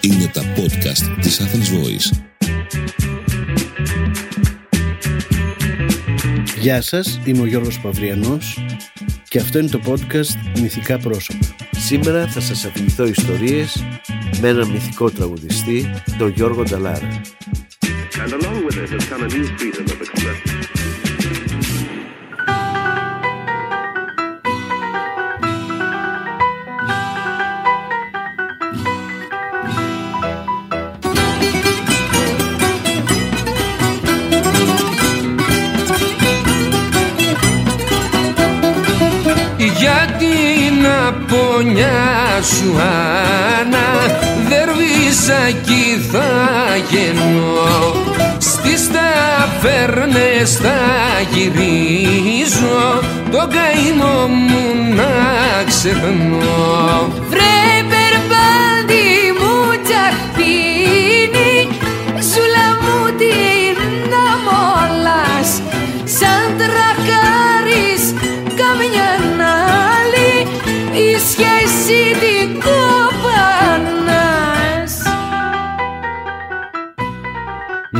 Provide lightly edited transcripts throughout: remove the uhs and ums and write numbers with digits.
Είναι τα podcast της Athens Voice. Γεια σας, είμαι ο Γιώργος Παυριανός και αυτό είναι το podcast Μυθικά πρόσωπα. Σήμερα θα σας αφηγηθώ ιστορίες με έναν μυθικό τραγουδιστή, τον Γιώργο Νταλάρα. Πονιά σου Άννα, δερβίσακι θα γεννώ. Στις ταβέρνες θα γυρίζω, τον καημό μου να ξεχνώ. Βρε περπάντη μου τσαχπίνι, ζούλα μου την να μόλας, σαν τρακάρεις καμιά να. Η σχέση την κοπανάς.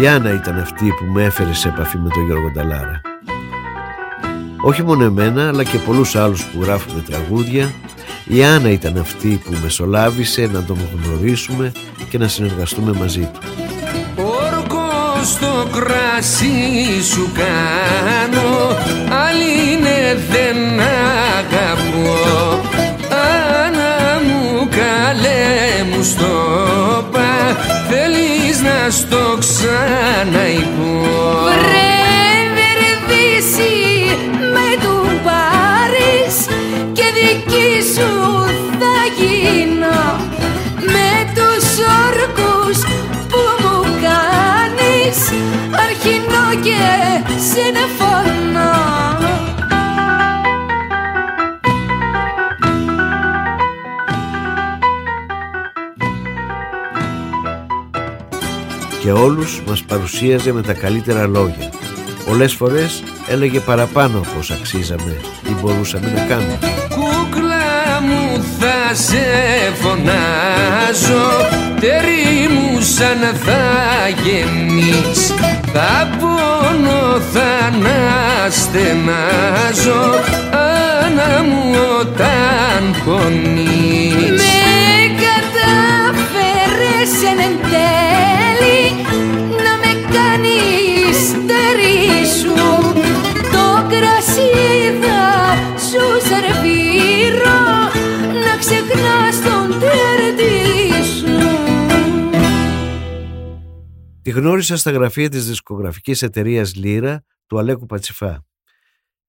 Η Άννα ήταν αυτή που με έφερε σε επαφή με τον Γιώργο Νταλάρα. Όχι μόνο εμένα, αλλά και πολλούς άλλους που γράφουμε τραγούδια. Η Άννα ήταν αυτή που μεσολάβησε να τον γνωρίσουμε και να συνεργαστούμε μαζί του. Όρκο στο κρασί σου κάνω, άλλη είναι δεν αγαπώ. Άννα μου, καλέ μου στόπα, θέλεις να στο ξαναείπω. Βρε βερδίσει με του πάρεις και δική σου θα γίνω, με τους όρκους που μου κάνεις αρχινό και συνεφωνώ. Και όλους μας παρουσίαζε με τα καλύτερα λόγια. Πολλές φορές έλεγε παραπάνω από όσα αξίζαμε ή μπορούσαμε να κάνουμε. Κούκλα μου θα σε φωνάζω, τέρι μου σαν θα γεννείς. Θα πόνο θα αναστενάζω, Άννα μου όταν πονείς. Με καταφέρες εν τέλει να με κάνεις τέρι σου, το κρασί θα σου σερβίρω, να ξεχνάς τον τέρτη σου. Τη γνώρισα στα γραφεία της δισκογραφικής εταιρείας Λύρα του Αλέκου Πατσιφά.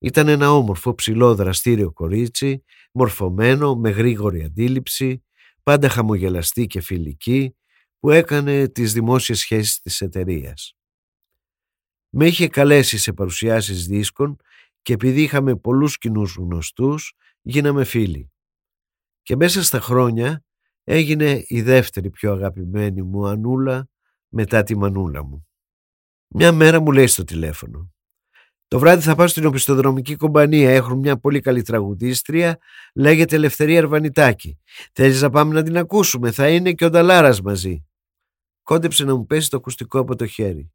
Ήταν ένα όμορφο, ψηλό, δραστήριο κορίτσι, μορφωμένο, με γρήγορη αντίληψη, πάντα χαμογελαστή και φιλική, που έκανε τις δημόσιες σχέσεις της εταιρείας. Με είχε καλέσει σε παρουσιάσεις δίσκων και επειδή είχαμε πολλούς κοινούς γνωστούς, γίναμε φίλοι. Και μέσα στα χρόνια έγινε η δεύτερη πιο αγαπημένη μου Ανούλα μετά τη Μανούλα μου. Μια μέρα μου λέει στο τηλέφωνο: «Το βράδυ θα πάω στην οπισθοδρομική κομπανία. Έχουν μια πολύ καλή τραγουδίστρια, λέγεται Ελευθερία Ερβανιτάκη. Θέλεις να πάμε να την ακούσουμε? Θα είναι και ο Νταλάρας μαζί». Κόντεψε να μου πέσει το ακουστικό από το χέρι.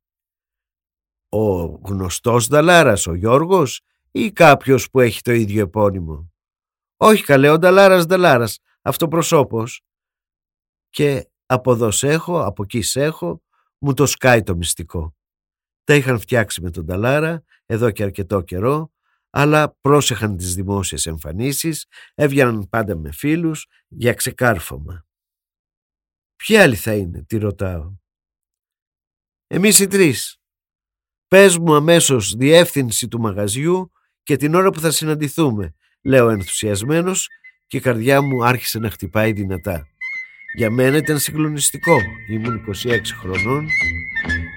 Ο γνωστός Νταλάρας, ο Γιώργος, ή κάποιος που έχει το ίδιο επώνυμο? «Όχι καλέ, ο Νταλάρας, αυτοπροσώπος». Και από εδώ σ' έχω, από εκεί σ' έχω, μου το σκάει το μυστικό. Τα είχαν φτιάξει με τον Νταλάρα εδώ και αρκετό καιρό, αλλά πρόσεχαν τις δημόσιες εμφανίσεις, έβγαιναν πάντα με φίλους για ξεκάρφωμα. «Ποια άλλη θα είναι?» τη ρωτάω. «Εμείς οι τρεις. Πες μου αμέσως διεύθυνση του μαγαζιού και την ώρα που θα συναντηθούμε», λέω ενθουσιασμένος, και η καρδιά μου άρχισε να χτυπάει δυνατά. Για μένα ήταν συγκλονιστικό. Ήμουν 26 χρονών,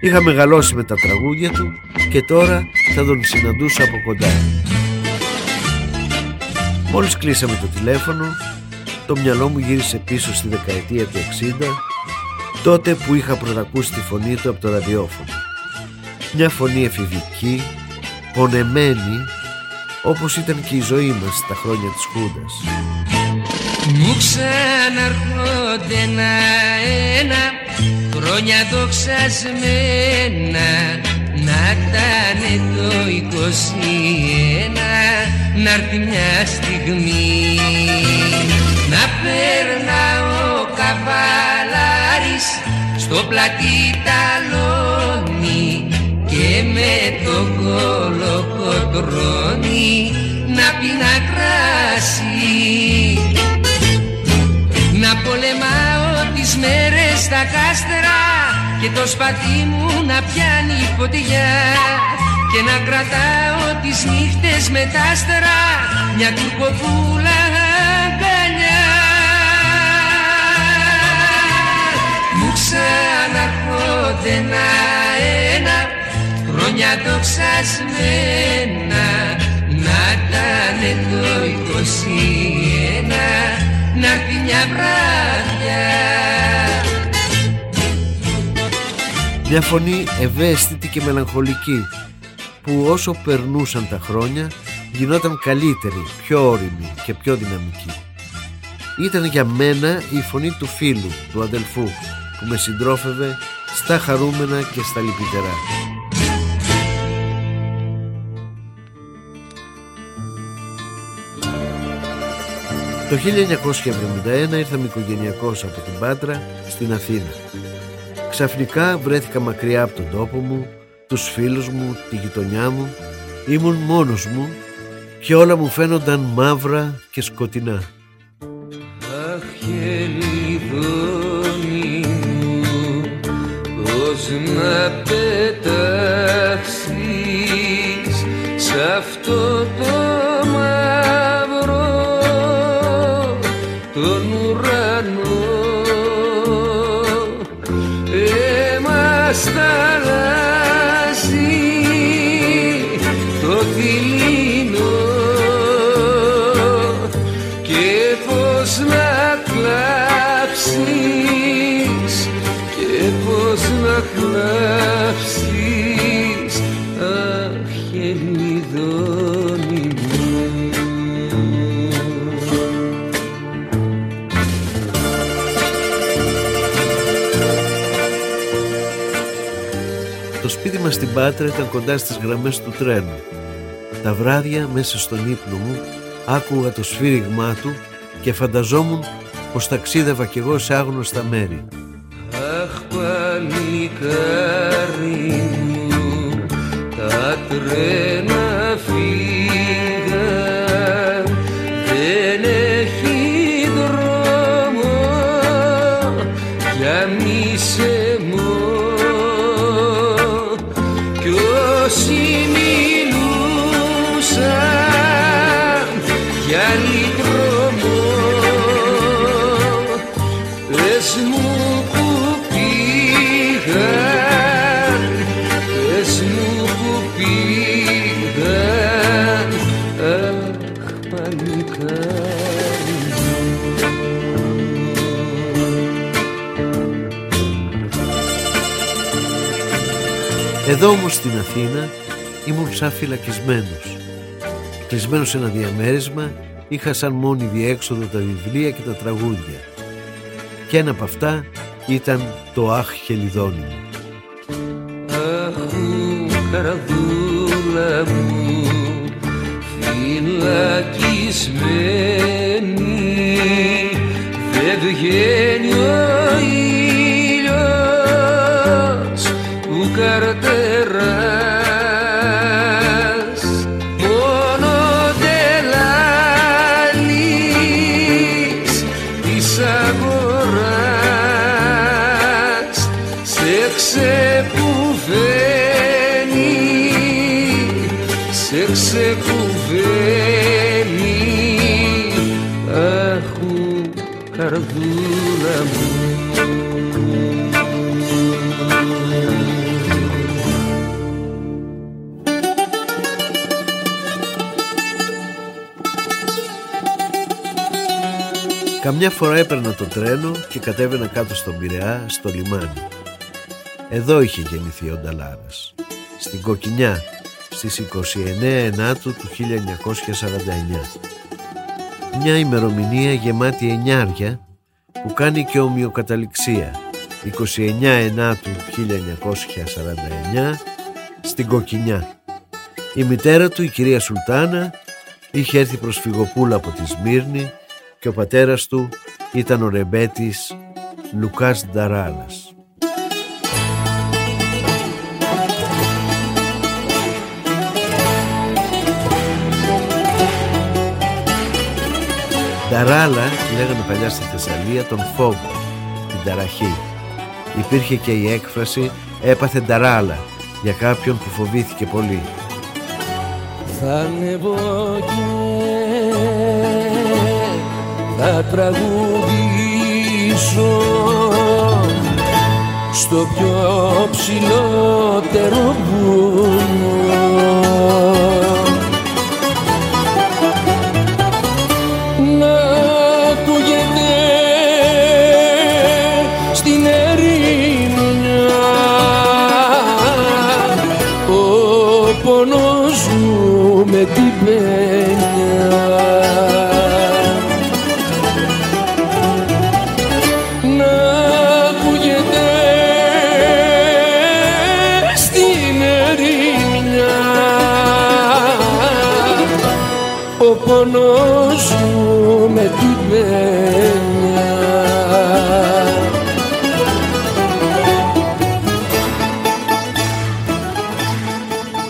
είχα μεγαλώσει με τα τραγούδια του και τώρα θα τον συναντούσα από κοντά. Μόλις κλείσαμε το τηλέφωνο, το μυαλό μου γύρισε πίσω στη δεκαετία του 60, τότε που είχα πρωτακούσει τη φωνή του από το ραδιόφωνο. Μια φωνή εφηβική, πονεμένη, όπως ήταν και η ζωή μας τα χρόνια της Χούντας. Μου ξαναρχόνται ένα-ένα χρόνια δοξασμένα, να ήταν το 21, να'ρθει μια στιγμή να περνάω καβαλάρης στο πλατή ταλόνι και με το κολοκοτρώνι να πίνα κράσι, να πολεμάω τις μέρες στα κάστρα και το σπαθί μου να πιάνει φωτιά και να κρατάω τις νύχτες με τα άστερα μια τουρκοπούλα αγκαλιά. Μου ξαναρχόνται ένα-ένα χρόνια δοξασμένα, να τάνε το 21, να'ρθει μια βράδια. Μια φωνή ευαίσθητη και μελαγχολική που όσο περνούσαν τα χρόνια γινόταν καλύτερη, πιο όρημη και πιο δυναμική. Ήταν για μένα η φωνή του φίλου, του αδελφού που με συντρόφευε στα χαρούμενα και στα λυπητερά. Το 1971 ήρθαμε οικογενειακώς από την Πάτρα στην Αθήνα. Ξαφνικά βρέθηκα μακριά από τον τόπο μου, τους φίλους μου, τη γειτονιά μου. Ήμουν μόνος μου και όλα μου φαίνονταν μαύρα και σκοτεινά. Αχ, χελιδόνι μου, πώς να πετάξεις σ' αυτό το μαύρο τον ουρανό. Κλάψεις, αχ, Ελληνιδόνι μου. Το σπίτι μας στην Πάτρα ήταν κοντά στις γραμμές του τρένου. Τα βράδια μέσα στον ύπνο μου άκουγα το σφύριγμά του και φανταζόμουν πως ταξίδευα κι εγώ σε άγνωστα μέρη. Αχ, παλικάρι μου, τα τρένα φύγαν, δεν έχει δρόμο για μισέ μου. Κι όσοι μιλούσαν για άλλη δρόμο, πες μου εδώ. Όμως στην Αθήνα ήμουν σαν φυλακισμένος. Κλεισμένος σε ένα διαμέρισμα, είχα σαν μόνη διέξοδο τα βιβλία και τα τραγούδια. Και ένα από αυτά ήταν το «Αχ, Χελιδόνι μου». Αχού, καρδούλα μου, φυλακισμένη, δεν βγαίνει ο ήλιος που καρτεράς, μόνο τελάλης της αγοράς, σε ξεπουβαίνει, σε ξεπουβαίνει, αχού καρδούλα μου. Καμιά φορά έπαιρνα το τρένο και κατέβαινα κάτω στον Πειραιά, στο λιμάνι. Εδώ είχε γεννηθεί ο Νταλάρας, στην Κοκκινιά, στις 29 Ενάτου του 1949. Μια ημερομηνία γεμάτη εννιάρια που κάνει και ομοιοκαταληξία. 29 Ενάτου 1949 στην Κοκκινιά. Η μητέρα του, η κυρία Σουλτάνα, είχε έρθει προσφυγοπούλα από τη Σμύρνη και ο πατέρας του ήταν ο ρεμπέτης Λουκάς Δαράλας. Νταλάρα λέγανε παλιά στη Θεσσαλία τον φόβο, την ταραχή. Υπήρχε και η έκφραση «έπαθε Νταλάρα» για κάποιον που φοβήθηκε πολύ. Θα ανεβώ και θα τραγουδήσω στο πιο ψηλότερο βουνό.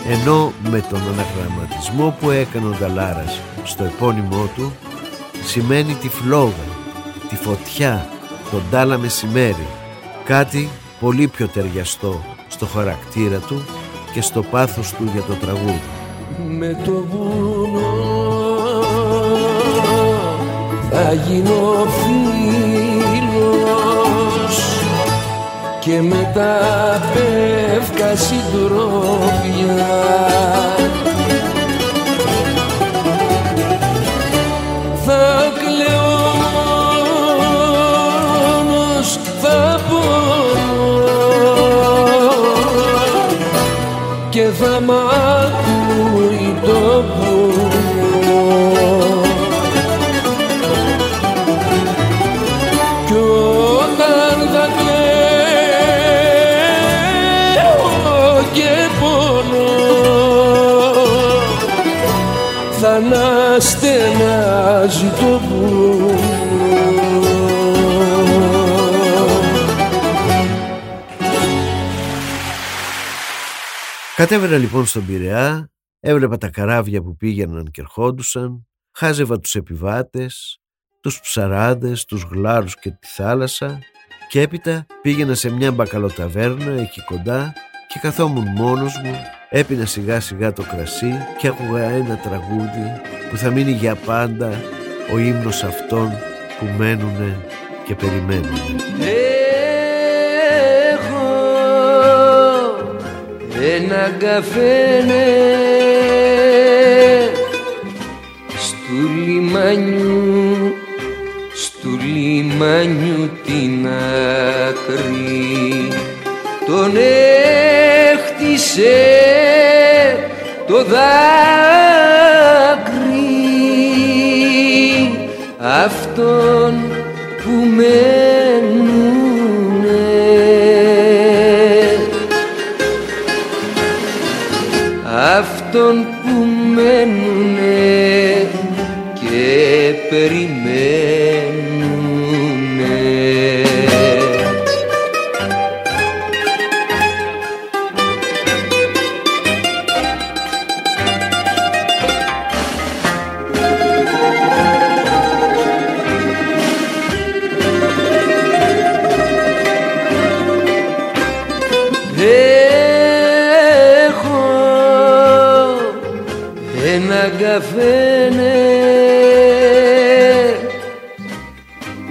Ενώ με τον αναγραμματισμό που έκανε ο Νταλάρας στο επώνυμό του, σημαίνει τη φλόγα, τη φωτιά, τον Ντάλα μεσημέρι, κάτι πολύ πιο ταιριαστό στο χαρακτήρα του και στο πάθος του για το τραγούδι. Με το θα γίνω φίλος και με τα πεύκα συντρόφια. Θα κλαίω μόνος, θα πονώ και θα μ' ακούει το πόνο. Να στενάζει το βουνό. Κατέβαινα λοιπόν στον Πειραιά, έβλεπα τα καράβια που πήγαιναν και ερχόντουσαν, χάζευα τους επιβάτες, τους ψαράδες, τους γλάρους και τη θάλασσα και έπειτα πήγαινα σε μια μπακαλοταβέρνα εκεί κοντά και καθόμουν μόνος μου, έπινα σιγά σιγά το κρασί και άκουγα ένα τραγούδι που θα μείνει για πάντα ο ύμνος αυτών που μένουνε και περιμένουνε. Έχω ένα καφένε στου λιμάνιου, την άκρη. Τον έχτισε το δάκρυ αυτών που μένουνε, αυτών που μένουνε και περιμένουνε. Καφένε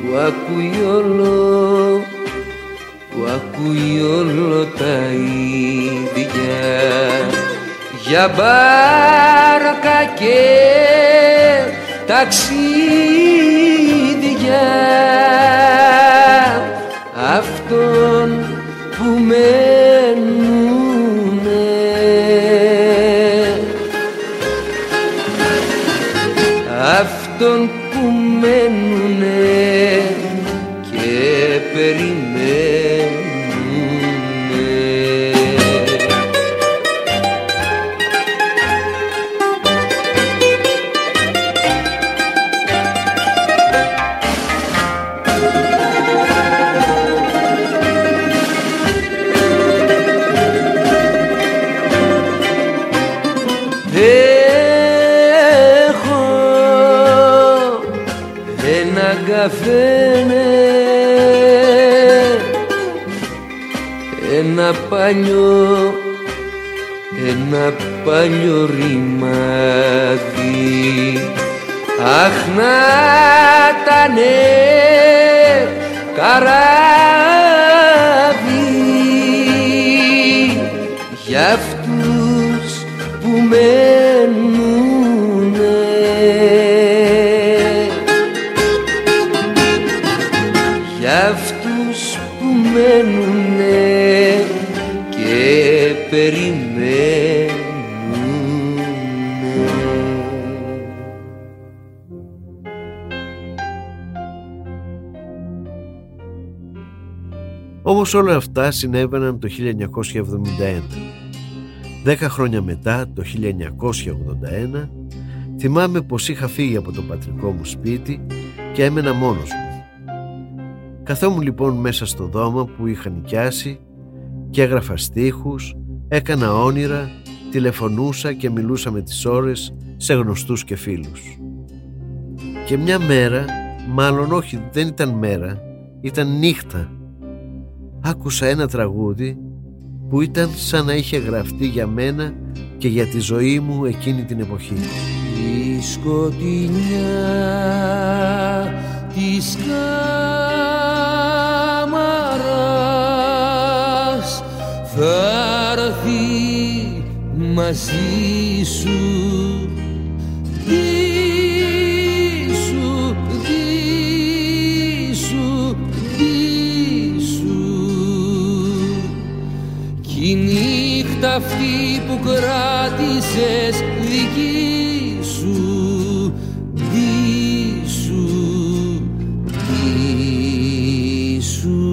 που ακούει όλο, τα ίδια για μπάρκα και ταξίδια αυτών που μένουνε, βγαίνουνε και περιμένουνε. Ένα παλιό ρημάδι, αχ να τανε καράβι για αυτούς που μένουνε, για αυτούς που μένουνε και περιμένουνε. Όμως όλα αυτά συνέβαιναν το 1971. 10 χρόνια μετά, το 1981, θυμάμαι πως είχα φύγει από το πατρικό μου σπίτι και έμενα μόνος μου. Καθόμουν λοιπόν μέσα στο δώμα που είχα νοικιάσει και έγραφα στίχους, έκανα όνειρα, τηλεφωνούσα και μιλούσα με τις ώρες σε γνωστούς και φίλους. Και μια μέρα, μάλλον όχι δεν ήταν μέρα, ήταν νύχτα, άκουσα ένα τραγούδι που ήταν σαν να είχε γραφτεί για μένα και για τη ζωή μου εκείνη την εποχή. Η σκοτεινιά της κάμαρας θα έρθει μαζί σου, η νύχτα αυτή που κράτησες δική σου, δί σου, δί σου.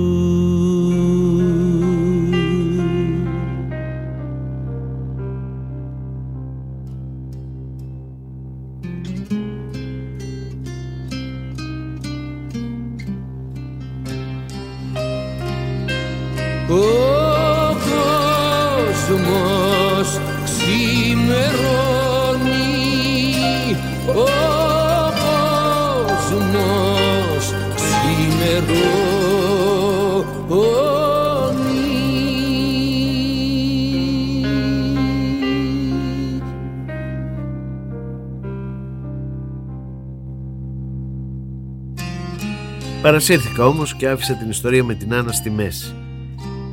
Παρασύρθηκα όμως και άφησα την ιστορία με την Άννα στη μέση.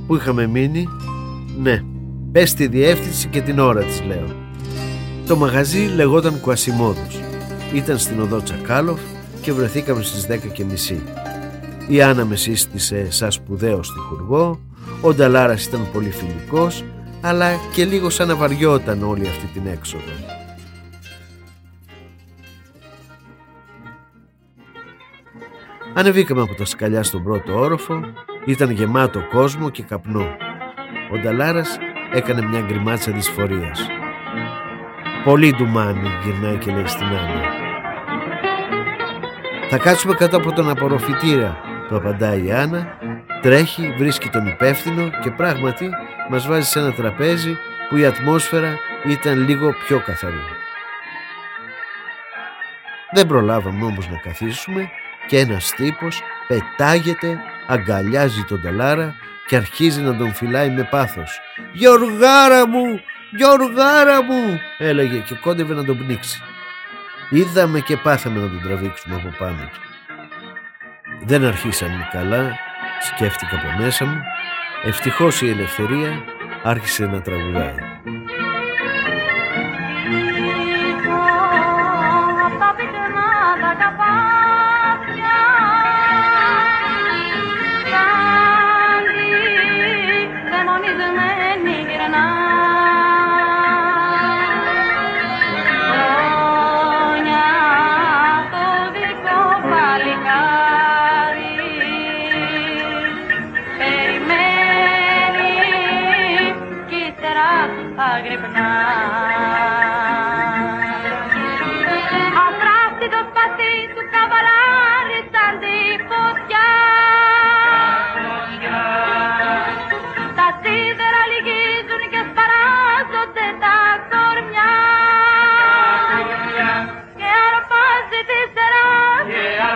Πού είχαμε μείνει? Ναι, πες τη διεύθυνση και την ώρα της λέω. Το μαγαζί λεγόταν Κουασιμόδος. Ήταν στην οδό Τσακάλοφ και βρεθήκαμε στις 10:30. Η Άννα με σύστησε σαν σπουδαίο στιχουργό, ο Νταλάρας ήταν πολύ φιλικός, αλλά και λίγο σαν να βαριόταν όλη αυτή την έξοδο. Ανεβήκαμε από τα σκαλιά στον πρώτο όροφο, ήταν γεμάτο κόσμο και καπνό. Ο Νταλάρας έκανε μια γκριμάτσα δυσφορίας. «Πολύ ντουμάνι», γυρνάει και λέει στην Άννα. «Θα κάτσουμε κάτω από τον απορροφητήρα», του απαντάει η Άννα. Τρέχει, βρίσκει τον υπεύθυνο και πράγματι μας βάζει σε ένα τραπέζι που η ατμόσφαιρα ήταν λίγο πιο καθαρή. Δεν προλάβαμε όμως να καθίσουμε και ένας τύπος πετάγεται, αγκαλιάζει τον Νταλάρα και αρχίζει να τον φυλάει με πάθος. «Γιωργάρα μου, Γιωργάρα μου», έλεγε και κόντευε να τον πνίξει. Είδαμε και πάθαμε να τον τραβήξουμε από πάνω του. Δεν αρχίσαμε καλά, σκέφτηκα από μέσα μου. Ευτυχώς η Ελευθερία άρχισε να τραγουδάει.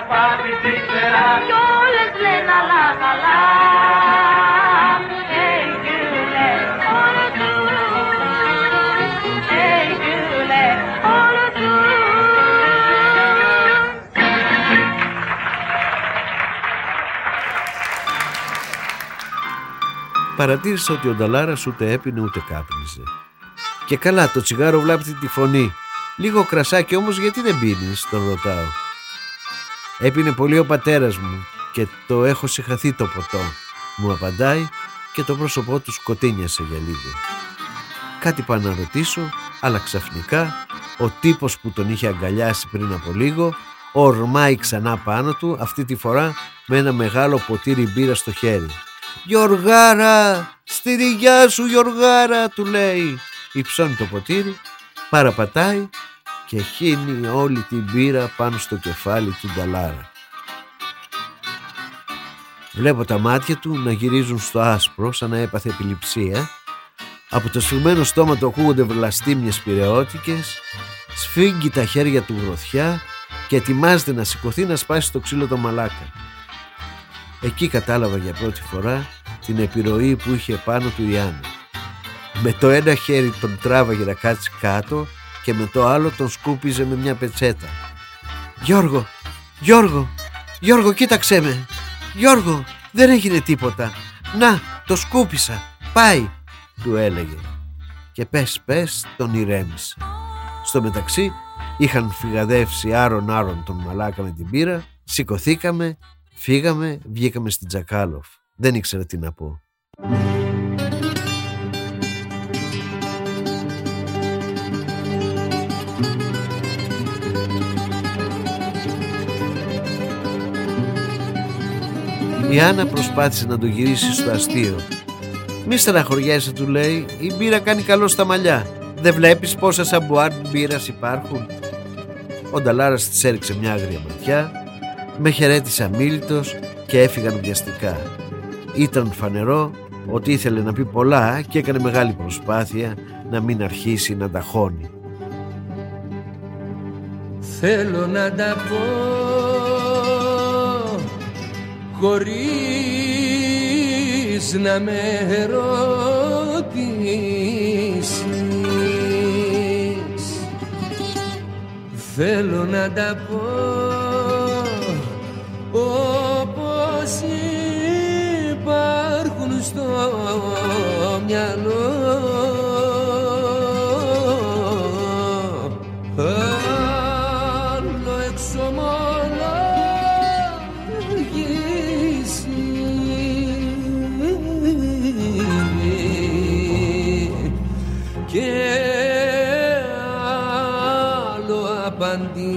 αγάπη τη ξερά κι όλες λένε αλλά καλά. Παρατήρησα ότι ο Νταλάρας ούτε έπινε ούτε κάπνιζε. Και καλά, το τσιγάρο βλάπτει τη φωνή. Λίγο κρασάκι όμως γιατί δεν πίνεις, τον ρωτάω. Έπινε πολύ ο πατέρας μου και το έχω συχαθεί το ποτό, μου απαντάει και το πρόσωπό του σκοτίνιασε για λίγο. Κάτι πάω να ρωτήσω, αλλά ξαφνικά ο τύπος που τον είχε αγκαλιάσει πριν από λίγο ορμάει ξανά πάνω του, αυτή τη φορά με ένα μεγάλο ποτήρι μπύρα στο χέρι. «Γιωργάρα, στη ρυγιά σου Γιωργάρα», του λέει. Υψώνει το ποτήρι, παραπατάει και χύνει όλη την μπύρα πάνω στο κεφάλι του Νταλάρα. Βλέπω τα μάτια του να γυρίζουν στο άσπρο σαν να έπαθε επιληψία. Από το σφιγμένο στόμα του ακούγονται βλαστήμιες πυρεώτικες. Σφίγγει τα χέρια του γροθιά και ετοιμάζεται να σηκωθεί να σπάσει το ξύλο το μαλάκα. Εκεί κατάλαβα για πρώτη φορά την επιρροή που είχε πάνω του η Άννα. Με το ένα χέρι τον τράβαγε να κάτσει κάτω και με το άλλο τον σκούπιζε με μια πετσέτα. «Γιώργο, Γιώργο, Γιώργο, κοίταξέ με. Γιώργο, δεν έγινε τίποτα. Να, το σκούπισα. Πάει», του έλεγε. Και πες, τον ηρέμησε. Στο μεταξύ είχαν φυγαδεύσει άρον-άρον τον μαλάκα με την πύρα, σηκωθήκαμε, φύγαμε, βγήκαμε στην Τζακάλοφ. Δεν ήξερα τι να πω. Η Άννα προσπάθησε να το γυρίσει στο αστείο. «Μη στεναχωριέσαι», του λέει, «η μπύρα κάνει καλό στα μαλλιά. Δεν βλέπεις πόσα σαμπουάρ μπύρας υπάρχουν?» Ο Νταλάρας της έριξε μια άγρια ματιά, με χαιρέτησε αμίλητος και έφυγαν βιαστικά. Ήταν φανερό ότι ήθελε να πει πολλά και έκανε μεγάλη προσπάθεια να μην αρχίσει να ταχώνει. «Θέλω να τα πω χωρίς να με ρωτήσεις. Θέλω να τα πω όπως υπάρχουν στο μυαλό. Άλλο εξομολογήσει και άλλο απαντήσει.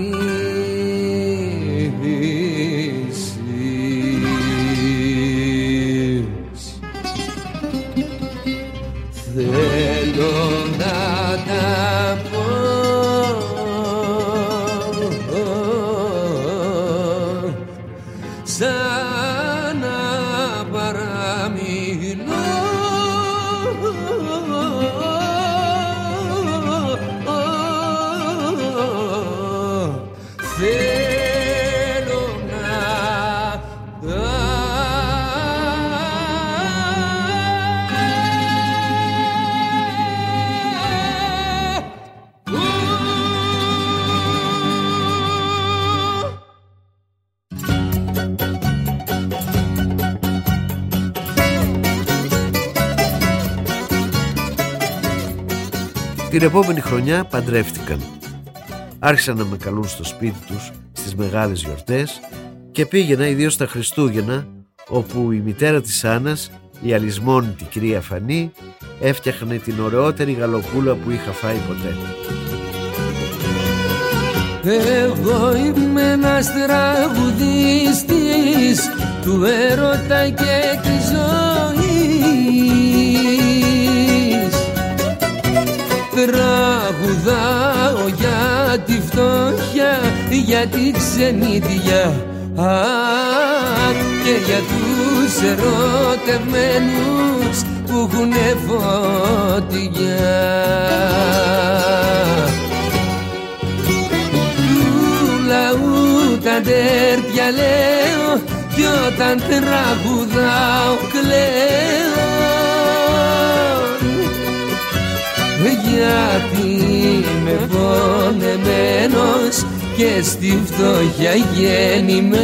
Την επόμενη χρονιά παντρεύτηκαν. Άρχισαν να με καλούν στο σπίτι τους στις μεγάλες γιορτές και πήγαινα ιδίως τα Χριστούγεννα, όπου η μητέρα της Άννας, η αλυσμόνητη κυρία Φανή, έφτιαχνε την ωραιότερη γαλοπούλα που είχα φάει ποτέ. Εγώ είμαι ένας τραγουδίστης του έρωτα και της ζωής. Τραγουδάω για τη φτώχεια, για τη ξενιτιά και για τους ερωτευμένους που έχουνε φωτιά. Του λαού τα ντέρτια λέω κι όταν τραγουδάω κλαίω. Γιατί είμαι πονεμένος και στη φτώχεια γεννημένος.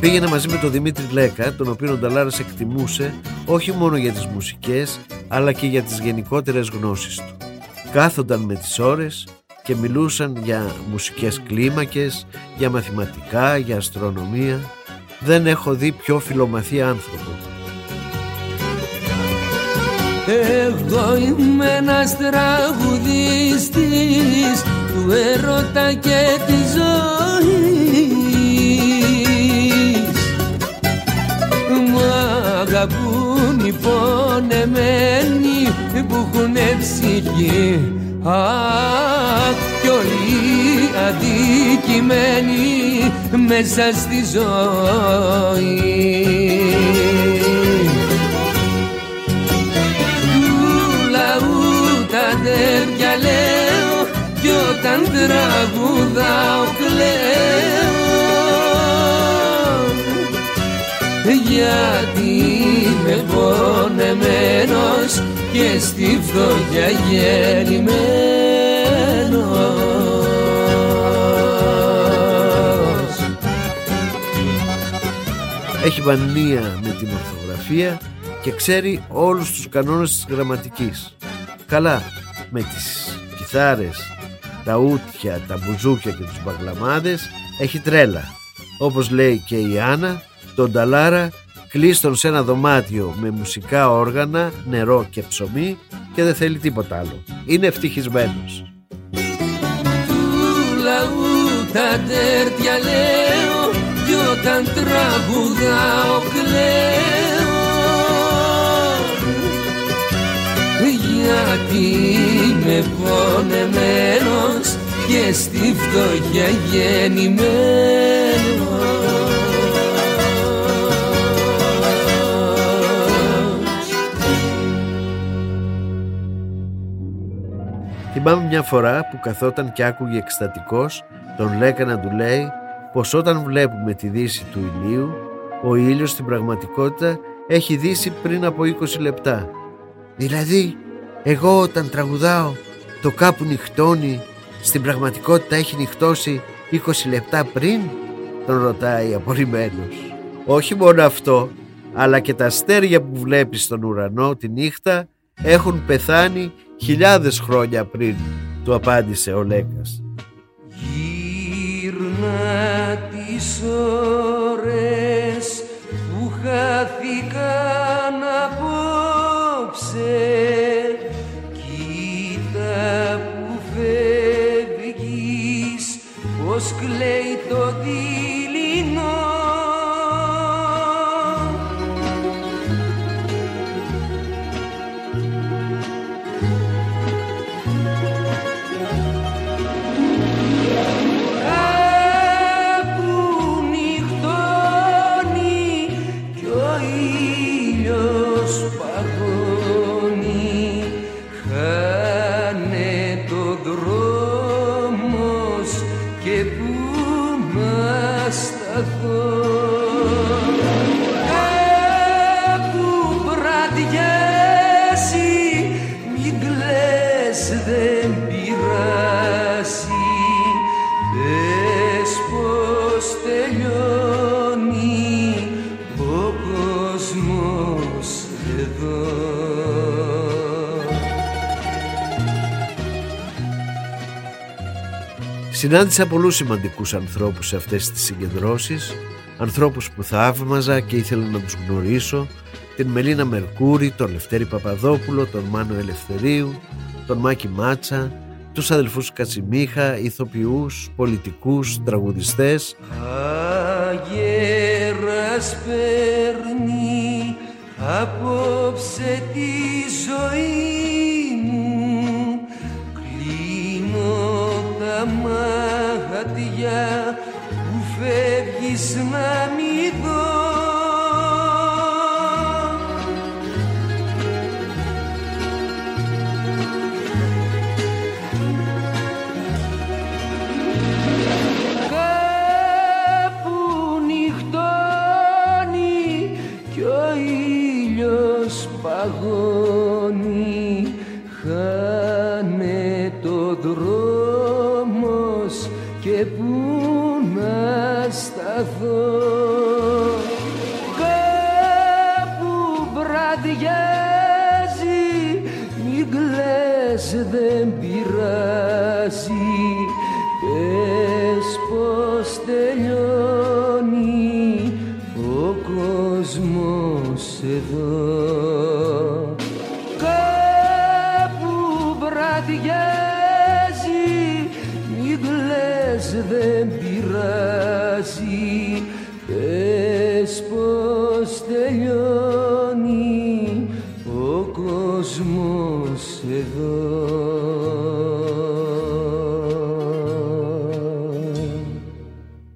Πήγαινε μαζί με τον Δημήτρη Λέκα, τον οποίο ο Νταλάρας εκτιμούσε όχι μόνο για τις μουσικές αλλά και για τις γενικότερες γνώσεις του. Κάθονταν με τις ώρες και μιλούσαν για μουσικές κλίμακες, για μαθηματικά, για αστρονομία. Δεν έχω δει πιο φιλομαθή άνθρωπο. Εγώ είμαι ένας τραγουδιστής του έρωτα και της ζωής. Μ' αγαπούν οι πονεμένοι που έχουνε ψυχή, κι όλοι αδικημένοι μέσα στη ζωή. Του λαού τα ντέρτια λέω κι όταν τραγουδάω κλαίω. Γιατί είμαι πονεμένος και στη φτώχεια γεννημένος. Έχει μανία με την ορθογραφία και ξέρει όλους τους κανόνες της γραμματικής. Καλά, με τις κιθάρες, τα ούτια, τα μπουζούκια και τους μπαγλαμάδες έχει τρέλα. Όπως λέει και η Άννα, τον Νταλάρα κλείστον σε ένα δωμάτιο με μουσικά όργανα, νερό και ψωμί και δεν θέλει τίποτα άλλο. Είναι ευτυχισμένος. Του λαού τα ντέρτια λέω κι όταν τραγουδάω κλαίω. Γιατί είμαι πονεμένος και στη φτώχεια γεννημένος. Θυμάμαι μια φορά που καθόταν και άκουγε εκστατικός τον Λέκα να του λέει πως όταν βλέπουμε τη δύση του ηλίου, ο ήλιος στην πραγματικότητα έχει δύσει πριν από 20 λεπτά. Δηλαδή, εγώ όταν τραγουδάω το κάπου νυχτώνει, στην πραγματικότητα έχει νυχτώσει 20 λεπτά πριν, τον ρωτάει απορριμμένος. Όχι μόνο αυτό, αλλά και τα αστέρια που βλέπεις στον ουρανό τη νύχτα έχουν πεθάνει χιλιάδες χρόνια πριν, του απάντησε ο Λέκας. Γύρνα τις ώρες που χάθηκαν απόψε, κοίτα που φεύγεις πως κλαίει το δειλινό. Συνάντησα πολλούς σημαντικούς ανθρώπους σε αυτές τις συγκεντρώσεις, ανθρώπους που θαύμαζα και ήθελα να τους γνωρίσω, την Μελίνα Μερκούρη, τον Λευτέρη Παπαδόπουλο, τον Μάνο Ελευθερίου, τον Μάκη Μάτσα, τους αδελφούς Κατσιμίχα, ηθοποιούς, πολιτικούς, τραγουδιστές. Αγέρας παίρνει απόψε τη ζωή. Μάτια που φεύγεις να μη δω. ήτανε το δρόμος και πού να σταθώ. Κάπου βραδιάζει, μην κλαις, δεν πειράζει, πες πως τελειώνει ο κόσμος εδώ. Δεν πειράζει, πες πως τελειώνει ο κόσμος εδώ.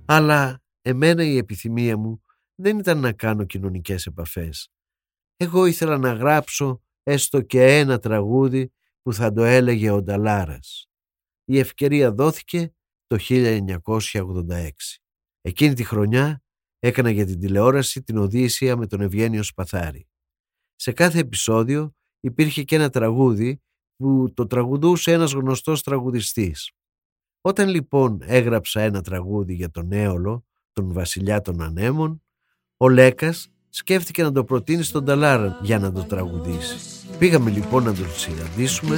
Αλλά εμένα η επιθυμία μου δεν ήταν να κάνω κοινωνικές επαφές. Εγώ ήθελα να γράψω έστω και ένα τραγούδι που θα το έλεγε ο Νταλάρας. Η ευκαιρία δόθηκε το 1986. Εκείνη τη χρονιά έκανα για την τηλεόραση την Οδύσσεια με τον Ευγένιο Σπαθάρη. Σε κάθε επεισόδιο υπήρχε και ένα τραγούδι που το τραγουδούσε ένας γνωστός τραγουδιστής. Όταν λοιπόν έγραψα ένα τραγούδι για τον Έολο, τον βασιλιά των ανέμων, ο Λέκας σκέφτηκε να το προτείνει στον Νταλάρα για να το τραγουδήσει. Πήγαμε λοιπόν να το συναντήσουμε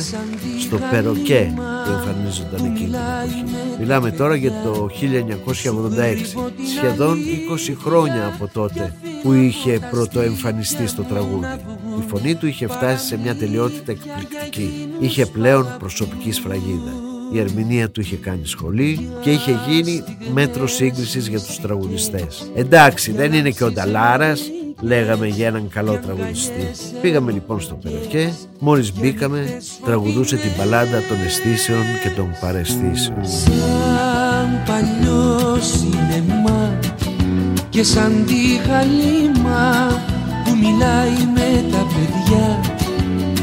στο Περοκέ που εμφανίζονταν εκείνη την εποχή. Μιλάμε τώρα για το 1986, σχεδόν 20 χρόνια από τότε που είχε πρωτοεμφανιστεί στο τραγούδι. Η φωνή του είχε φτάσει σε μια τελειότητα εκπληκτική. Είχε πλέον προσωπική σφραγίδα. Η ερμηνεία του είχε κάνει σχολή και είχε γίνει μέτρο σύγκρισης για τους τραγουδιστές. Εντάξει, δεν είναι και ο Νταλάρας, λέγαμε για έναν καλό τραγουδιστή. Πήγαμε λοιπόν στο Περοκέ, μόλις μπήκαμε, τραγουδούσε την παλάντα των αισθήσεων και των παραισθήσεων. Σαν παλιό σινεμά και σαν τη χαλήμα που μιλάει με τα παιδιά,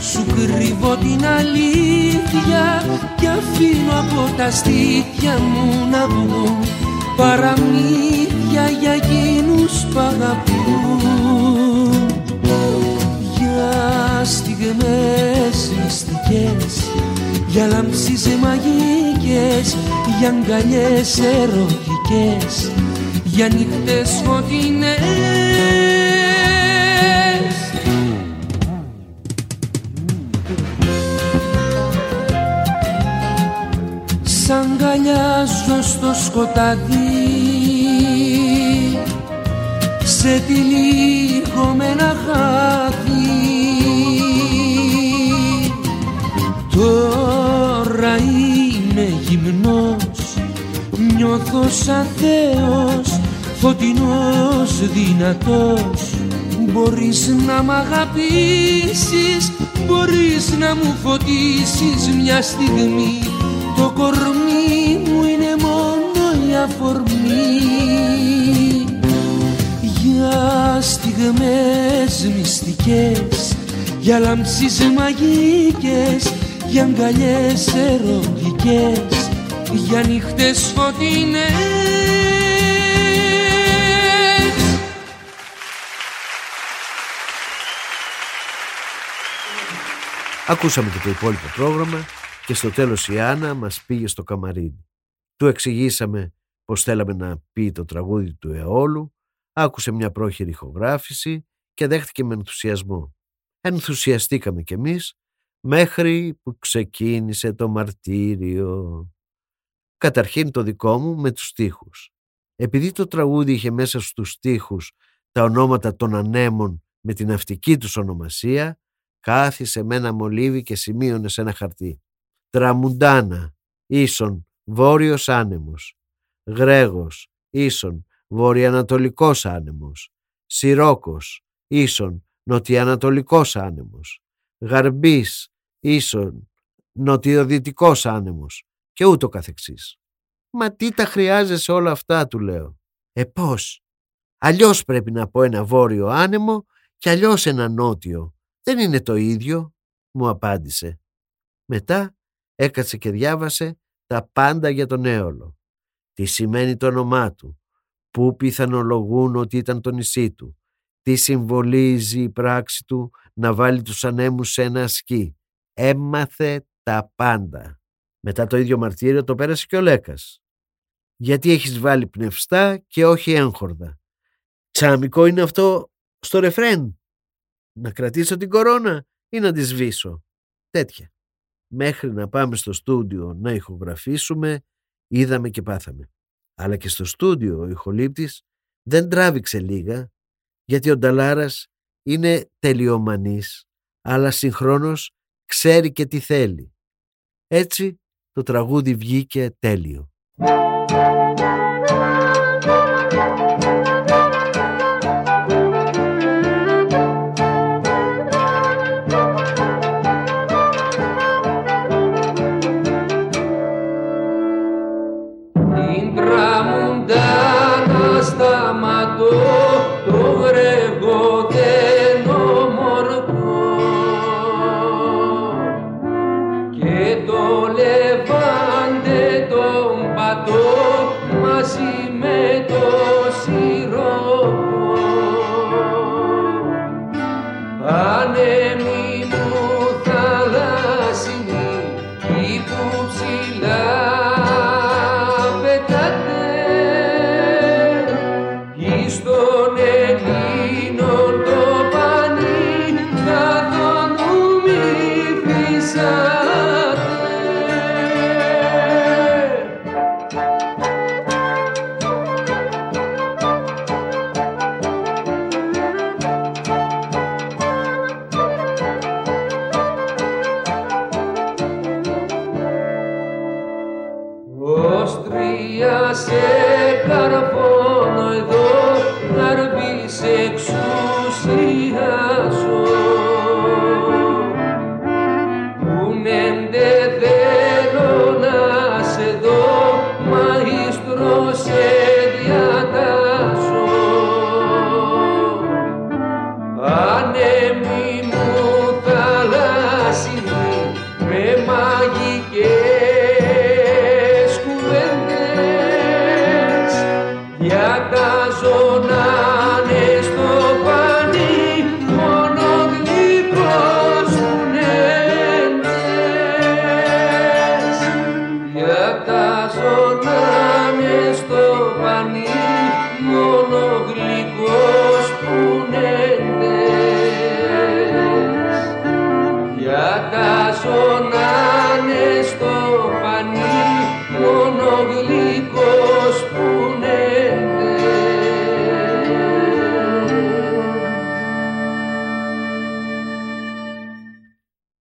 σου κρύβω την αλήθεια και αφήνω από τα στήθια μου να βγουν παραμύθια για εκείνους που αγαπούν. Για στιγμές μυστικές, για λάμψεις μαγικές, για αγκαλιές ερωτικές, για νύχτες φωτεινές. Αγκαλιάζω στο σκοτάδι, σε τυλίγω με ένα χάδι. Τώρα είμαι γυμνός, νιώθω σαν Θεός, φωτεινός, δυνατός. Μπορείς να μ' αγαπήσεις, μπορείς να μου φωτίσεις μια στιγμή. Το κορμί μου είναι μόνο η αφορμή. Για στιγμές μυστικές, για λάμψεις μαγικές, για αγκαλιές ερωτικές, για νύχτες φωτεινές. Ακούσαμε και το υπόλοιπο πρόγραμμα. Και στο τέλος η Άννα μας πήγε στο καμαρίνι. Του εξηγήσαμε πως θέλαμε να πει το τραγούδι του Αιώλου, άκουσε μια πρόχειρη ηχογράφηση και δέχτηκε με ενθουσιασμό. Ενθουσιαστήκαμε κι εμείς μέχρι που ξεκίνησε το μαρτύριο. Καταρχήν το δικό μου με τους στίχους. Επειδή το τραγούδι είχε μέσα στους στίχους τα ονόματα των ανέμων με την αυτική τους ονομασία, κάθισε με ένα μολύβι και σημείωνε σε ένα χαρτί. Τραμουντάνα, ίσον βόρειος άνεμος. Γρέγος, ίσον βορειοανατολικός άνεμος. Σιρόκος, ίσον νοτιοανατολικός άνεμος. Γαρμπής, ίσον νοτιοδυτικός άνεμος. Και ούτω καθεξής. Μα τι τα χρειάζεσαι όλα αυτά, του λέω. Πώς. Αλλιώς πρέπει να πω ένα βόρειο άνεμο και αλλιώς ένα νότιο. Δεν είναι το ίδιο, μου απάντησε. Μετά έκατσε και διάβασε τα πάντα για τον Έολο. Τι σημαίνει το όνομά του, πού πιθανολογούν ότι ήταν το νησί του, τι συμβολίζει η πράξη του να βάλει τους ανέμους σε ένα ασκή. Έμαθε τα τα πάντα. Μετά το ίδιο μαρτύριο το πέρασε και ο Λέκας. Γιατί έχεις βάλει πνευστά και όχι έγχορδα. Τσάμικο είναι αυτό στο ρεφρέν. Να κρατήσω την κορώνα ή να τη σβήσω. Τέτοια. Μέχρι να πάμε στο στούντιο να ηχογραφήσουμε, είδαμε και πάθαμε. Αλλά και στο στούντιο ο ηχολήπτης δεν τράβηξε λίγα, γιατί ο Νταλάρας είναι τελειομανής, αλλά συγχρόνως ξέρει και τι θέλει. Έτσι το τραγούδι βγήκε τέλειο.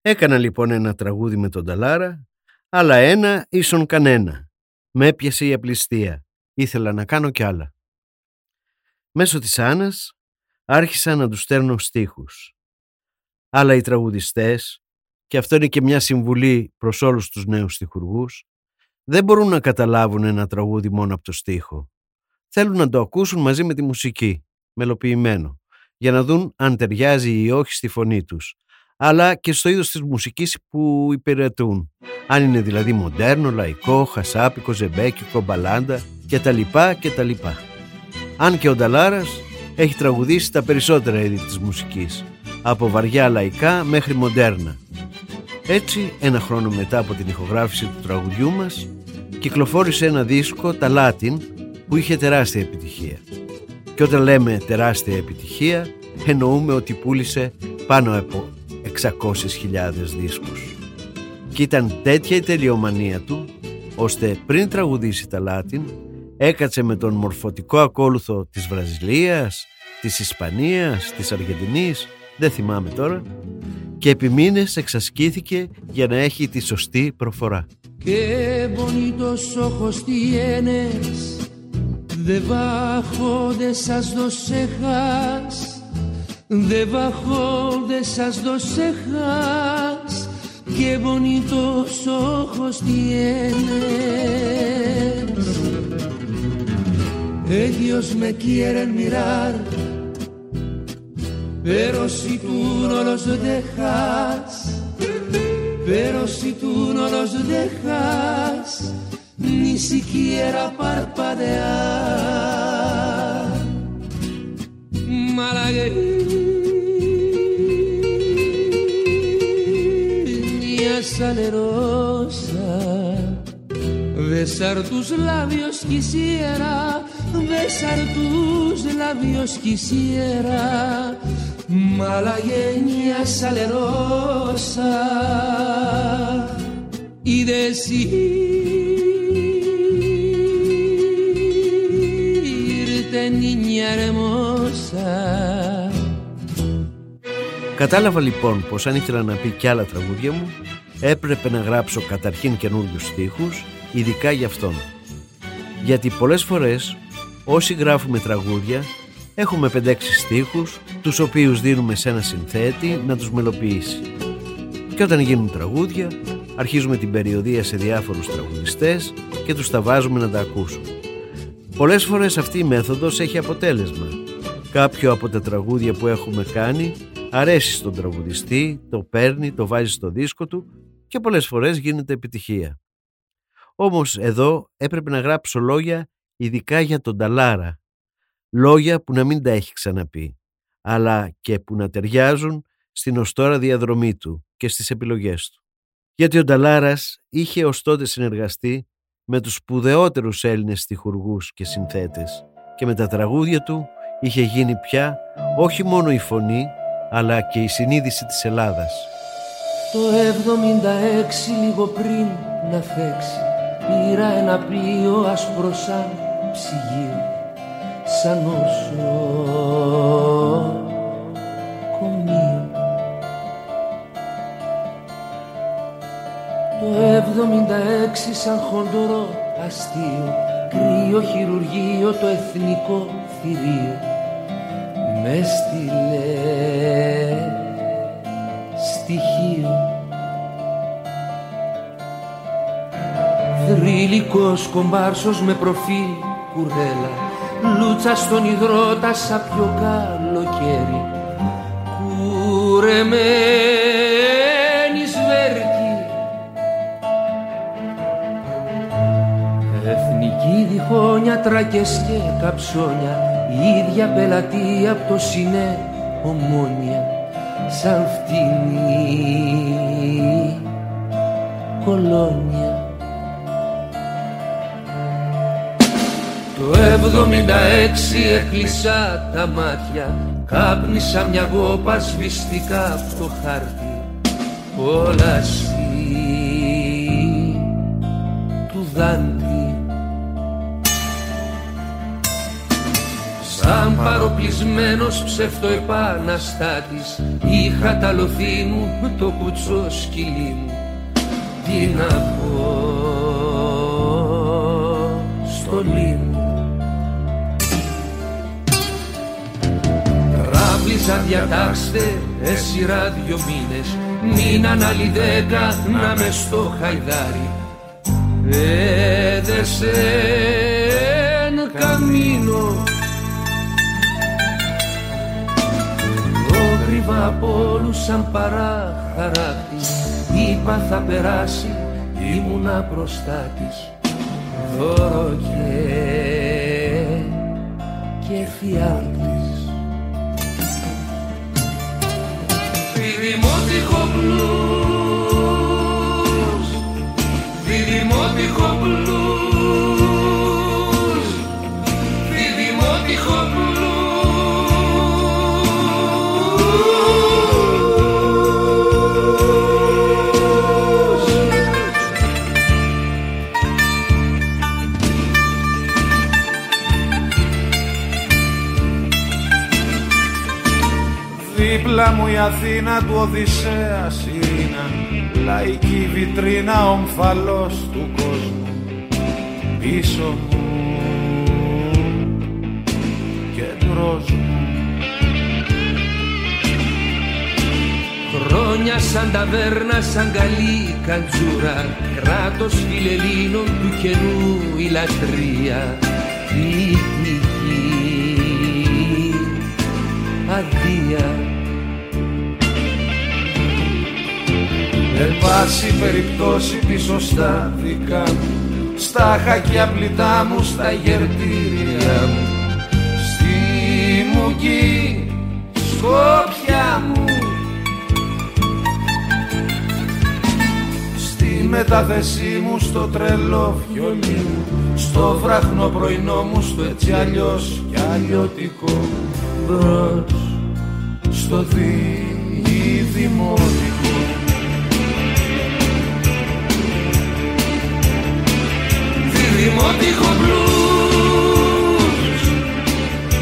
Έκανα λοιπόν ένα τραγούδι με τον Νταλάρα, αλλά ένα ίσον κανένα. Με έπιασε η απληστία. Ήθελα να κάνω κι άλλα. Μέσω της Άννας άρχισα να τους στέρνω στίχους. Αλλά οι τραγουδιστές, και αυτό είναι και μια συμβουλή προς όλους τους νέους στιχουργούς, δεν μπορούν να καταλάβουν ένα τραγούδι μόνο από το στίχο. Θέλουν να το ακούσουν μαζί με τη μουσική, μελοποιημένο, για να δουν αν ταιριάζει ή όχι στη φωνή τους, αλλά και στο είδος της μουσικής που υπηρετούν. Αν είναι δηλαδή μοντέρνο, λαϊκό, χασάπικο, ζεμπέκικο, μπαλάντα κτλ. Κτλ. Αν και ο Νταλάρας έχει τραγουδήσει τα περισσότερα είδη της μουσικής, από βαριά λαϊκά μέχρι μοντέρνα. Έτσι, ένα χρόνο μετά από την ηχογράφηση του τραγουδιού μας, κυκλοφόρησε ένα δίσκο, τα Latin, που είχε τεράστια επιτυχία. Και όταν λέμε τεράστια επιτυχία, εννοούμε ότι πούλησε πάνω από 600.000 δίσκους. Και ήταν τέτοια η τελειομανία του, ώστε πριν τραγουδήσει τα Latin, έκατσε με τον μορφωτικό ακόλουθο της Βραζιλίας, της Ισπανίας, της Αργεντινής, δεν θυμάμαι τώρα, και επί μήνες εξασκήθηκε για να έχει τη σωστή προφορά. Και bonitos ojos tienes debajo de esas dos cejas, debajo de esas dos cejas, que bonitos ojos tienes. Ellos me quieren mirar, pero si tú no los dejas, pero si tú no los dejas, ni siquiera parpadear. Malagueñas canerosa, besar tus labios quisiera, besar tus labios quisiera, malagueña salerosa, y decirte niña hermosa. Κατάλαβα λοιπόν πως αν ήθελα να πει κι άλλα τραγούδια μου, έπρεπε να γράψω καταρχήν καινούριους στίχους, ειδικά για αυτόν. Γιατί πολλές φορές όσοι γράφουμε τραγούδια έχουμε 5-6 στίχους, τους οποίους δίνουμε σε ένα συνθέτη να τους μελοποιήσει. Και όταν γίνουν τραγούδια, αρχίζουμε την περιοδεία σε διάφορους τραγουδιστές και τους τα βάζουμε να τα ακούσουν. Πολλές φορές αυτή η μέθοδος έχει αποτέλεσμα. Κάποιο από τα τραγούδια που έχουμε κάνει αρέσει στον τραγουδιστή, το παίρνει, το βάζει στο δίσκο του και πολλές φορές γίνεται επιτυχία. Όμως εδώ έπρεπε να γράψω λόγια ειδικά για τον Νταλάρα. Λόγια που να μην τα έχει ξαναπεί, αλλά και που να ταιριάζουν στην ως τώρα διαδρομή του και στις επιλογές του. Γιατί ο Νταλάρας είχε ως τότε συνεργαστεί με τους σπουδαιότερους Έλληνες στιχουργούς και συνθέτες και με τα τραγούδια του είχε γίνει πια όχι μόνο η φωνή, αλλά και η συνείδηση της Ελλάδας. Το 76 λίγο πριν να φέξει, πήρα ένα πλοίο άσπρο σαν ψυγείο, σαν νοσοκομείο. Το 76 σαν χοντρό αστείο, κρύο χειρουργείο, το εθνικό θηρίο με στείλε στοιχείο. Θρυλικός κομπάρσος με προφίλ κουρέλα, λούτσα στον υδρότα σαν πιο καλοκαίρι, κουρεμένη σβέρκη, εθνική διχόνια, τράκες και καψόνια, η ίδια πελατεία απ' το Σινέ Ομόνια, σαν φτηνή κολόνια. Το 76 έκλεισα τα μάτια, κάπνισα μια γόπα σβηστικά απ' το χάρτη, κόλαση του Δάντη. Σαν παροπλισμένος ψευτοεπαναστάτης είχα τα λωθή μου, το κουτσό σκυλί μου, τι να πω στολή μου. Τράβλησα διατάξτε έσυρα 2 μήνες, μείναν άλλοι 10 να με στο χαϊδάρι, έδεσεν καμίνο. Κρύβα από όλους σαν παραχαράκτης, είπα θα περάσει, ήμουνα μπροστά της, δώρο και φιάλτης. Διδημότυχο μπλούς, διδημότυχο μπλούς, διδημότυχο μπλούς. Δίπλα μου η Αθήνα του Οδυσσέα Ειρήνα, λαϊκή βιτρίνα, ομφαλός του κόσμου. Πίσω μου και μπρος μου. Χρόνια σαν ταβέρνα, σαν καλή καντζούρα, κράτος φιλελλήνων του καινού η λατρεία, ηθική αδεία. Εν πάση περιπτώσει πίσω στα δικά μου, στα χακιά πλητά μου, στα γερτήρια μου, στη μουγκή σκόπια μου, μετάθεσή μου στο τρελό βιολί μου, στο βραχνό πρωινό μου, στο έτσι αλλιώς κι αλλιωτικό μπρος στο δημοτικό. Δημοτικό blues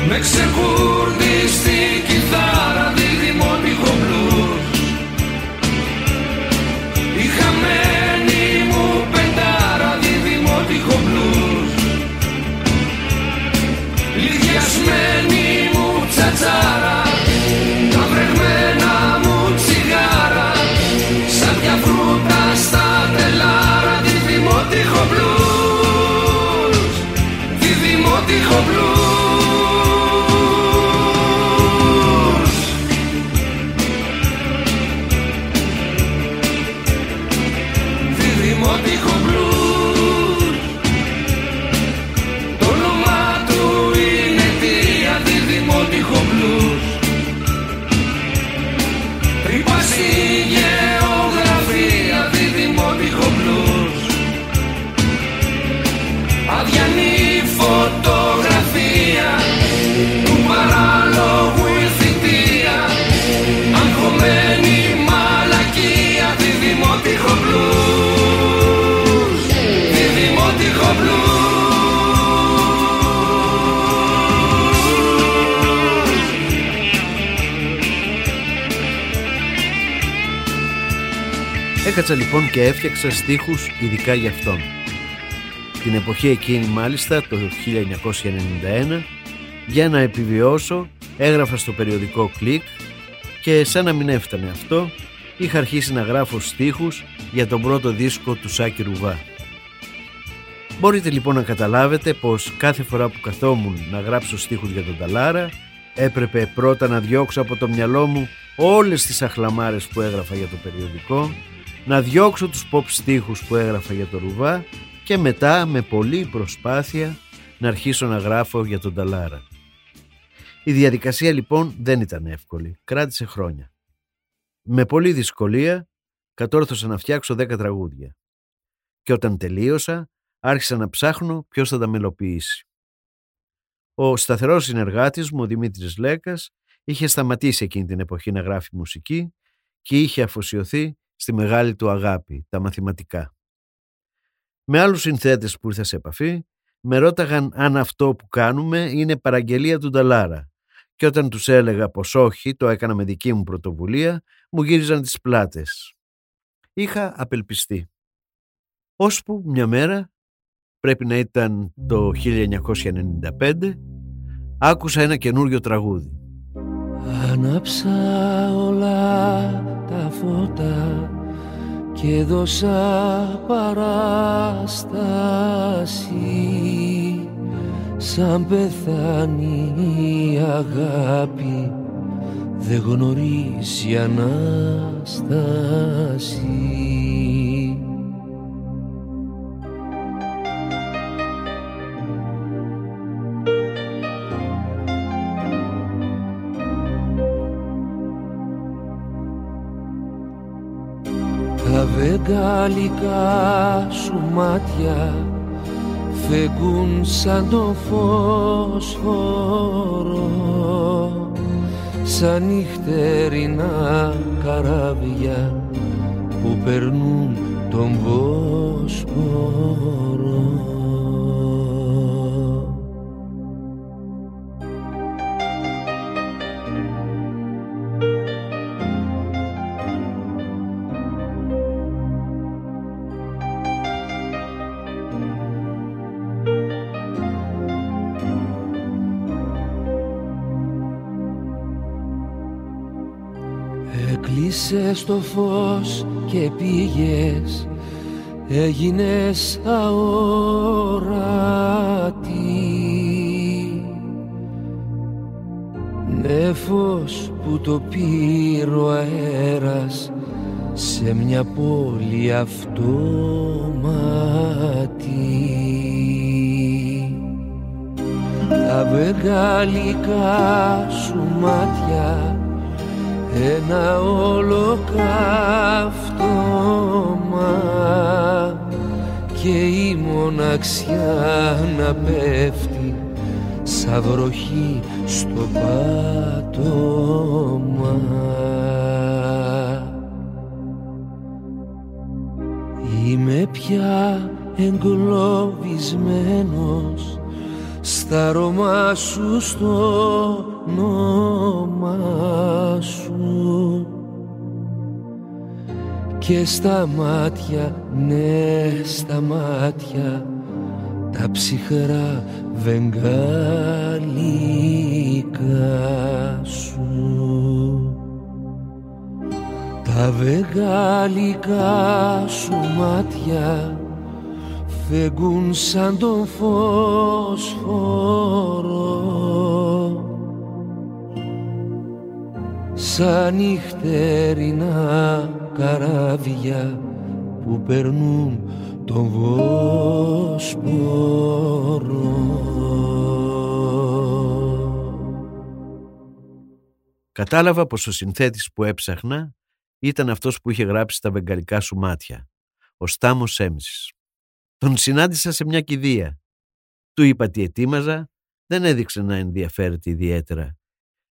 με ξεκούρνει στη κιθάρα, δημοτικό blues. Η χαμένη μου πεντάρα, δημοτικό blues. Η διασμένη μου τσατσάρα, τα βρεγμένα μου τσιγάρα, σαν μια φρούτα στα τελάρα, δημοτικό blues. Δημοτικό blues. Δημοτικό blues. Το όνομά του είναι Τία, δημοτικό blues. Τρύπας η γεωγραφία, δημοτικό blues. Αδιανή φωτογραφία του παράλογου η θητεία, αγχωμένη μαλακία, τη δημοτικό blues, τη δημοτικό blues. Έκατσα λοιπόν και έφτιαξα στίχους ειδικά για αυτόν. Την εποχή εκείνη μάλιστα, το 1991, για να επιβιώσω έγραφα στο περιοδικό Κλικ και σαν να μην έφτανε αυτό, είχα αρχίσει να γράφω στίχους για τον πρώτο δίσκο του Σάκη Ρουβά. Μπορείτε λοιπόν να καταλάβετε πως κάθε φορά που καθόμουν να γράψω στίχους για τον Νταλάρα, έπρεπε πρώτα να διώξω από το μυαλό μου όλες τις αχλαμάρες που έγραφα για το περιοδικό, να διώξω τους pop στίχους που έγραφα για τον Ρουβά και μετά με πολλή προσπάθεια να αρχίσω να γράφω για τον Νταλάρα. Η διαδικασία λοιπόν δεν ήταν εύκολη, κράτησε χρόνια. Με πολλή δυσκολία κατόρθωσα να φτιάξω 10 τραγούδια και όταν τελείωσα άρχισα να ψάχνω ποιος θα τα μελοποιήσει. Ο σταθερός συνεργάτης μου, ο Δημήτρης Λέκας, είχε σταματήσει εκείνη την εποχή να γράφει μουσική και είχε αφοσιωθεί στη μεγάλη του αγάπη, τα μαθηματικά. Με άλλους συνθέτες που ήρθα σε επαφή, με ρώταγαν αν αυτό που κάνουμε είναι παραγγελία του Νταλάρα και όταν τους έλεγα πως όχι, το έκανα με δική μου πρωτοβουλία, μου γύριζαν τις πλάτες. Είχα απελπιστεί. Ώσπου μια μέρα, πρέπει να ήταν το 1995, άκουσα ένα καινούριο τραγούδι. Άναψα όλα τα φώτα και δώσα παράσταση, σαν πεθάνει η αγάπη δεν γνωρίζει ανάσταση. Τα βεγγαλικά σου μάτια φεγγούν σαν το φόσφορο, σαν νυχτερινά καράβια που περνούν τον Βόσπορο. Έκλεισε στο φως και πήγες, έγινες αόρατη. Νέφος που το πήρε ο αέρας σε μια πόλη αυτόματη. Τα βεγγαλικά σου μάτια ένα ολοκαύτωμα και η μοναξιά να πέφτει σαν βροχή στο πάτωμα. Είμαι πια εγκλωβισμένος στα αρώμα σου, στο όνομα σου και στα μάτια, ναι στα μάτια τα ψυχρά βεγγαλικά σου, τα βεγγαλικά σου μάτια φεγγούν σαν τον φωσφορό, σαν νυχτερινά καράβια που περνούν τον Βόσπορο. Κατάλαβα πως ο συνθέτης που έψαχνα ήταν αυτός που είχε γράψει τα βεγγαλικά σου μάτια, ο Στάμος Έμσης. Τον συνάντησα σε μια κηδεία. Του είπα τι ετοίμαζα, δεν έδειξε να ενδιαφέρεται ιδιαίτερα.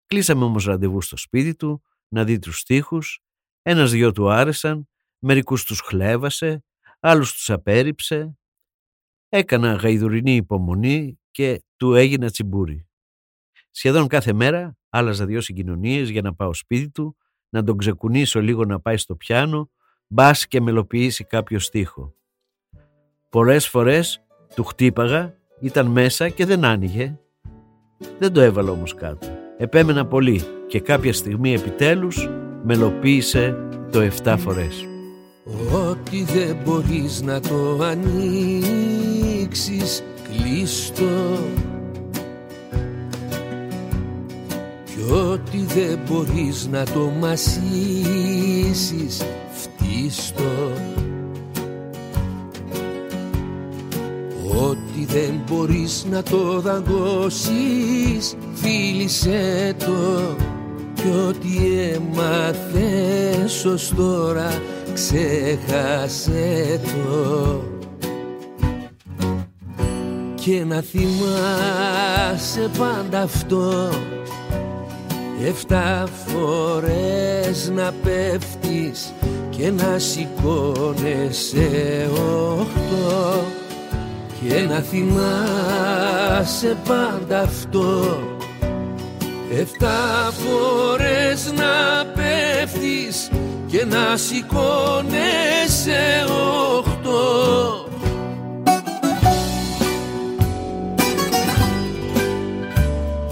Κλείσαμε όμως ραντεβού στο σπίτι του, να δει τους στίχους. Ένας-δυο του άρεσαν, μερικούς τους χλέβασε, άλλους τους απέρριψε. Έκανα γαϊδουρινή υπομονή και του έγινα τσιμπούρι. Σχεδόν κάθε μέρα άλλαζα δύο συγκοινωνίες για να πάω σπίτι του, να τον ξεκουνήσω λίγο να πάει στο πιάνο, μπας και μελοποιήσει κάποιο στίχο. Πολλές φορές του χτύπαγα, ήταν μέσα και δεν άνοιγε. Δεν το έβαλα όμως κάτω. Επέμενα πολύ και κάποια στιγμή επιτέλους μελοποίησε το 7 φορές. Ό,τι δεν μπορείς να το ανοίξεις, κλείστο. Κι ό,τι δεν μπορείς να το μασίσεις, φτύστο. Ό,τι δεν μπορείς να το δαγκώσεις, φίλησέ το. Κι ό,τι έμαθες ως τώρα, ξέχασέ το. Και να θυμάσαι πάντα αυτό, 7 φορές να πέφτεις και να σηκώνεσαι 8. Και να θυμάσαι πάντα αυτό, 7 φορές να πέφτεις και να σηκώνεσαι 8.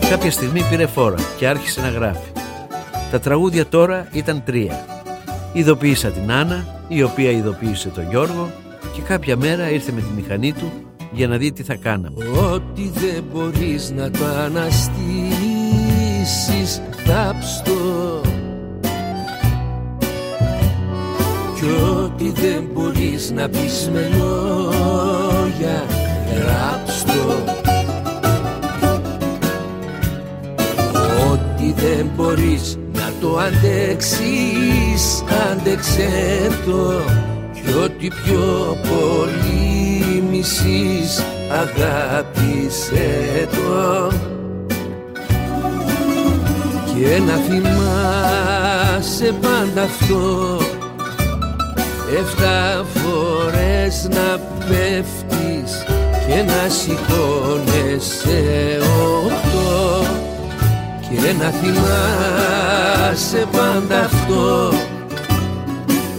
Κάποια στιγμή πήρε φόρα και άρχισε να γράφει. Τα τραγούδια τώρα ήταν 3. Ειδοποίησα την Άννα, η οποία ειδοποίησε τον Γιώργο και κάποια μέρα ήρθε με τη μηχανή του για να δει τι θα κάναμε. Ό,τι δεν μπορείς να το αναστήσεις, τάψτο. Κι ό,τι δεν μπορείς να πεις με λόγια, γράψτο. Ό,τι δεν μπορείς να το αντέξεις, αντέξε το. Κι ό,τι πιο πολύ μισείς, αγάπησέ το. Και να θυμάσαι πάντα αυτό, 7 φορές να πέφτεις και να σηκώνεσαι 8. Και να θυμάσαι πάντα αυτό,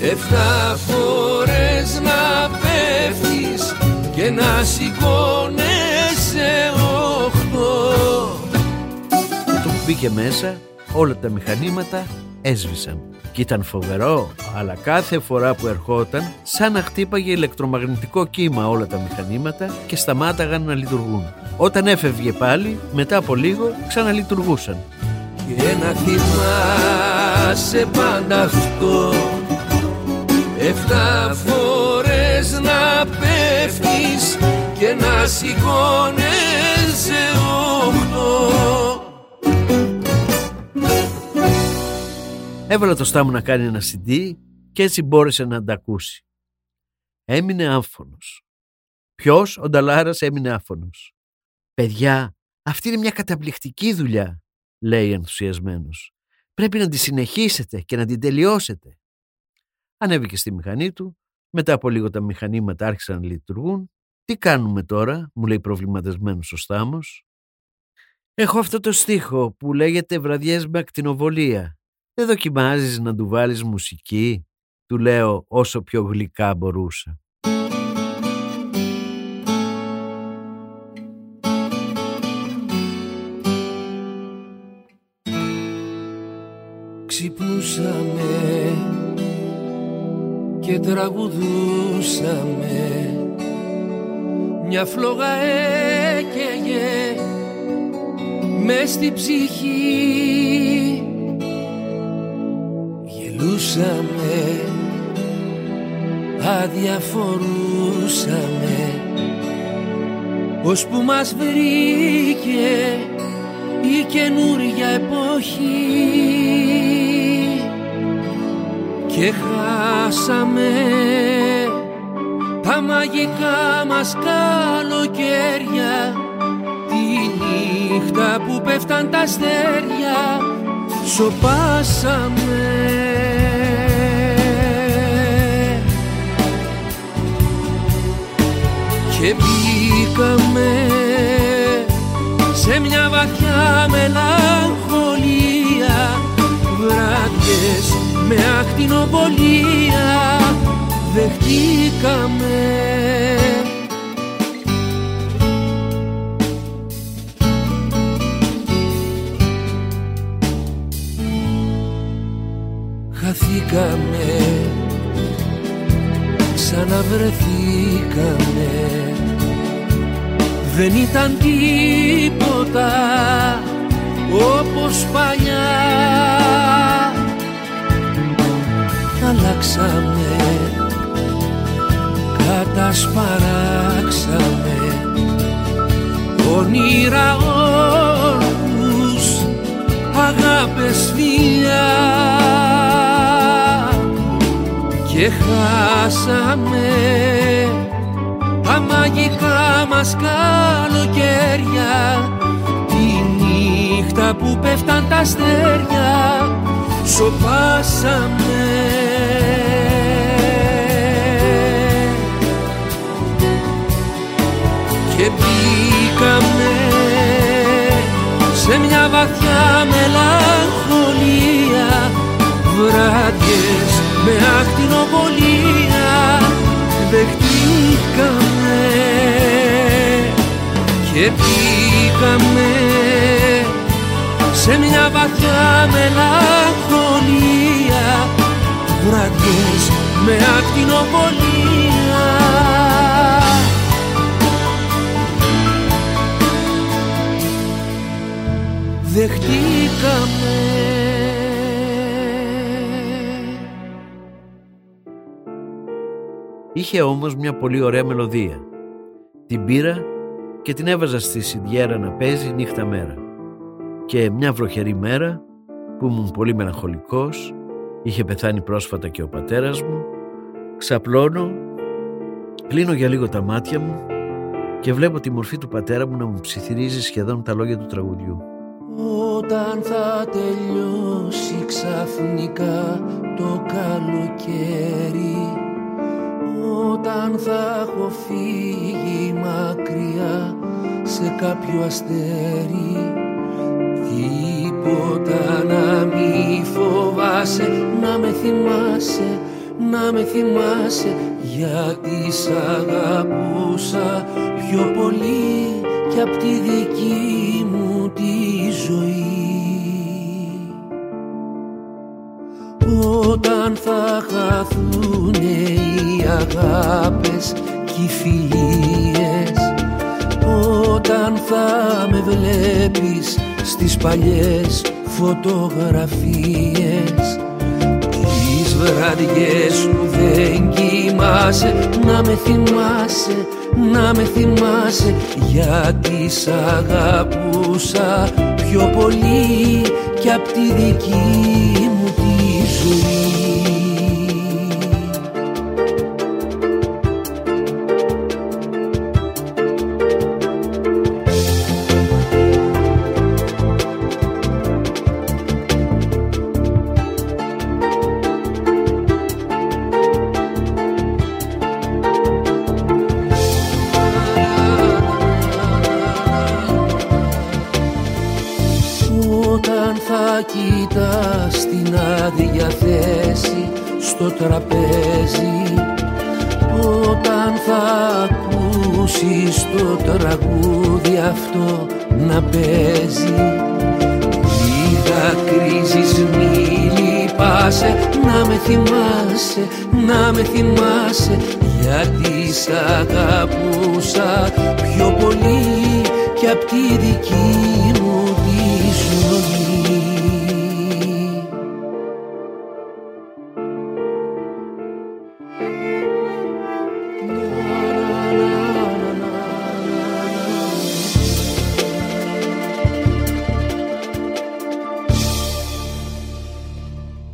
7 φορές να πέφτεις και να σηκώνεσαι 8. Του μπήκε μέσα, όλα τα μηχανήματα έσβησαν. Κι ήταν φοβερό, αλλά κάθε φορά που ερχόταν σαν να χτύπαγε ηλεκτρομαγνητικό κύμα όλα τα μηχανήματα και σταμάταγαν να λειτουργούν. Όταν έφευγε πάλι, μετά από λίγο ξαναλειτουργούσαν. Και να θυμάσαι πάντα αυτό, 7 φορές να πέφτεις και να σηκώνεσαι 8. Έβαλα το Στάμο να κάνει ένα CD και έτσι μπόρεσε να αντακούσει. Έμεινε άφωνος. Ποιος? Ο Νταλάρας έμεινε άφωνος. «Παιδιά, αυτή είναι μια καταπληκτική δουλειά», λέει ενθουσιασμένος. «Πρέπει να τη συνεχίσετε και να την τελειώσετε». Ανέβηκε στη μηχανή του. Μετά από λίγο τα μηχανήματα άρχισαν να λειτουργούν. «Τι κάνουμε τώρα?» μου λέει προβληματισμένος ο Στάμος. «Έχω αυτό το στίχο που λέγεται «Βραδιές με ακτινοβολία». Δεν δοκιμάζεις να του βάλεις μουσική?» του λέω όσο πιο γλυκά μπορούσα. Ξυπνούσαμε και τραγουδούσαμε, μια φλόγα έκαιγε μες στην ψυχή. Γελούσαμε, αδιαφορούσαμε, ως που μας βρήκε η καινούρια εποχή. Και χάσαμε τα μαγικά μας καλοκαίρια, τη νύχτα που πέφταν τα αστέρια σωπάσαμε. Και μπήκαμε σε μια βαθιά μελαγχολία, βραδιές με ακτινοβολία δεχτήκαμε. Χαθήκαμε, ξαναβρεθήκαμε, δεν ήταν τίποτα όπως παλιά. Αλλάξαμε, κατασπαράξαμε, όνειρα όρους, αγάπες φιλιά. Και χάσαμε τα μαγικά μας καλοκαίρια, τη νύχτα που πέφταν τα αστέρια σωπάσαμε. Και μπήκαμε σε μια βαθιά μελαγχολία, βράδιες με ακτινοβολία δεχτήκαμε. Και μπήκαμε σε μια βαθιά μελαγχολία, βράδιες με ακτινοβολία. Δεχτήκαμε. Είχε όμως μια πολύ ωραία μελωδία. Την πήρα και την έβαζα στη σιδιέρα να παίζει νύχτα μέρα. Και μια βροχερή μέρα που ήμουν πολύ μελαγχολικός, είχε πεθάνει πρόσφατα και ο πατέρας μου, ξαπλώνω, κλείνω για λίγο τα μάτια μου και βλέπω τη μορφή του πατέρα μου να μου ψιθυρίζει σχεδόν τα λόγια του τραγουδιού. Όταν θα τελειώσει ξαφνικά το καλοκαίρι, όταν θα έχω φύγει μακριά σε κάποιο αστέρι, τίποτα να μη φοβάσαι, να με θυμάσαι, να με θυμάσαι, γιατί σ' αγαπούσα πιο πολύ κι απ' τη δική μου τη ζωή. Όταν θα χαθούνε οι αγάπες κι οι φιλίες, όταν θα με βλέπεις στις παλιές φωτογραφίες, τις βραδιές σου δεν κοιμάσαι, να με θυμάσαι, να με θυμάσαι, γιατί σ' αγαπούσα πιο πολύ κι απ' τη δική μου τη ζωή.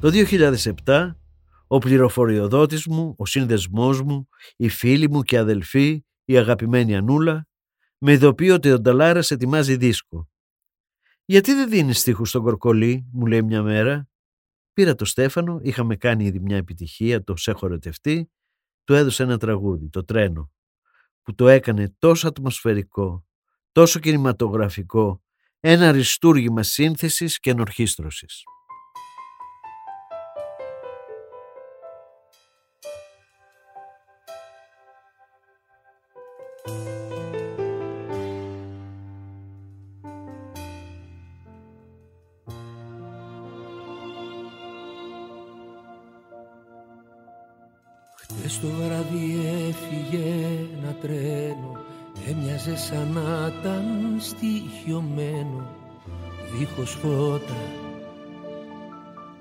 Το 2007 ο πληροφοριοδότης μου, ο σύνδεσμός μου, οι φίλοι μου και αδελφοί, η αγαπημένη Ανούλα, με ειδοποιεί ότι ο Νταλάρας ετοιμάζει δίσκο. «Γιατί δεν δίνεις στίχους στον Κορκολί?» μου λέει μια μέρα. Πήρα το Στέφανο, είχαμε κάνει ήδη μια επιτυχία, το «Σε χορετευτεί», του έδωσε ένα τραγούδι, το «Τρένο», που το έκανε τόσο ατμοσφαιρικό, τόσο κινηματογραφικό, ένα αριστούργημα σύνθεσης και ενορχήστρωσης. Στο βράδυ έφυγε ένα τρένο, έμοιαζε σαν να ήταν στοιχειωμένο, δίχως φώτα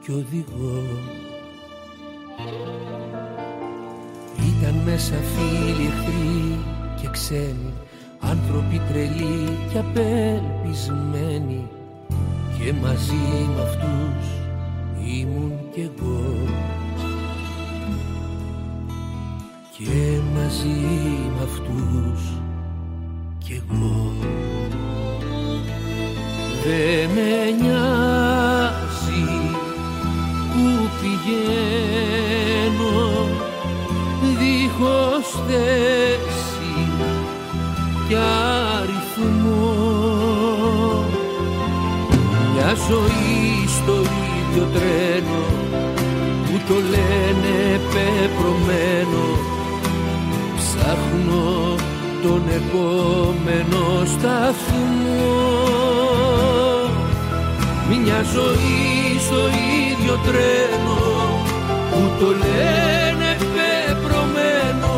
κι οδηγό. Ήταν μέσα φίλοι, εχθροί και ξένοι, άνθρωποι τρελοί και απελπισμένοι, και μαζί με αυτούς ήμουν κι εγώ. Και μαζί με αυτούς κι εγώ. Δε με νοιάζει που πηγαίνω, δίχως θέση κι αριθμό, μια ζωή στο ίδιο τρένο που το λένε πεπρωμένο. Ψάχνω τον επόμενο σταθμό. Μια ζωή στο ίδιο τρένο που το λένε πεπρωμένο.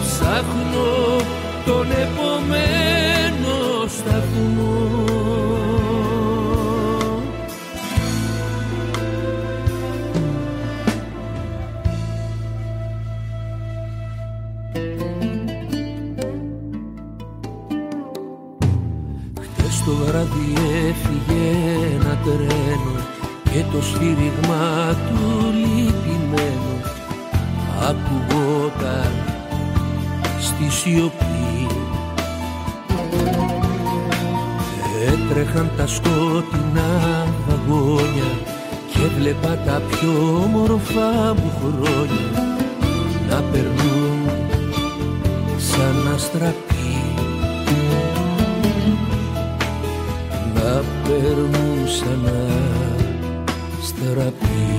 Ψάχνω τον επόμενο σταθμό. Έφυγε ένα τρένο και το σφύριγμα του λυπημένο ακουγόταν στη σιωπή. Έτρεχαν τα σκότεινα βαγόνια και βλέπα τα πιο όμορφα μου χρόνια να περνούν σαν αστραπή. Περνούσα να στραπεί.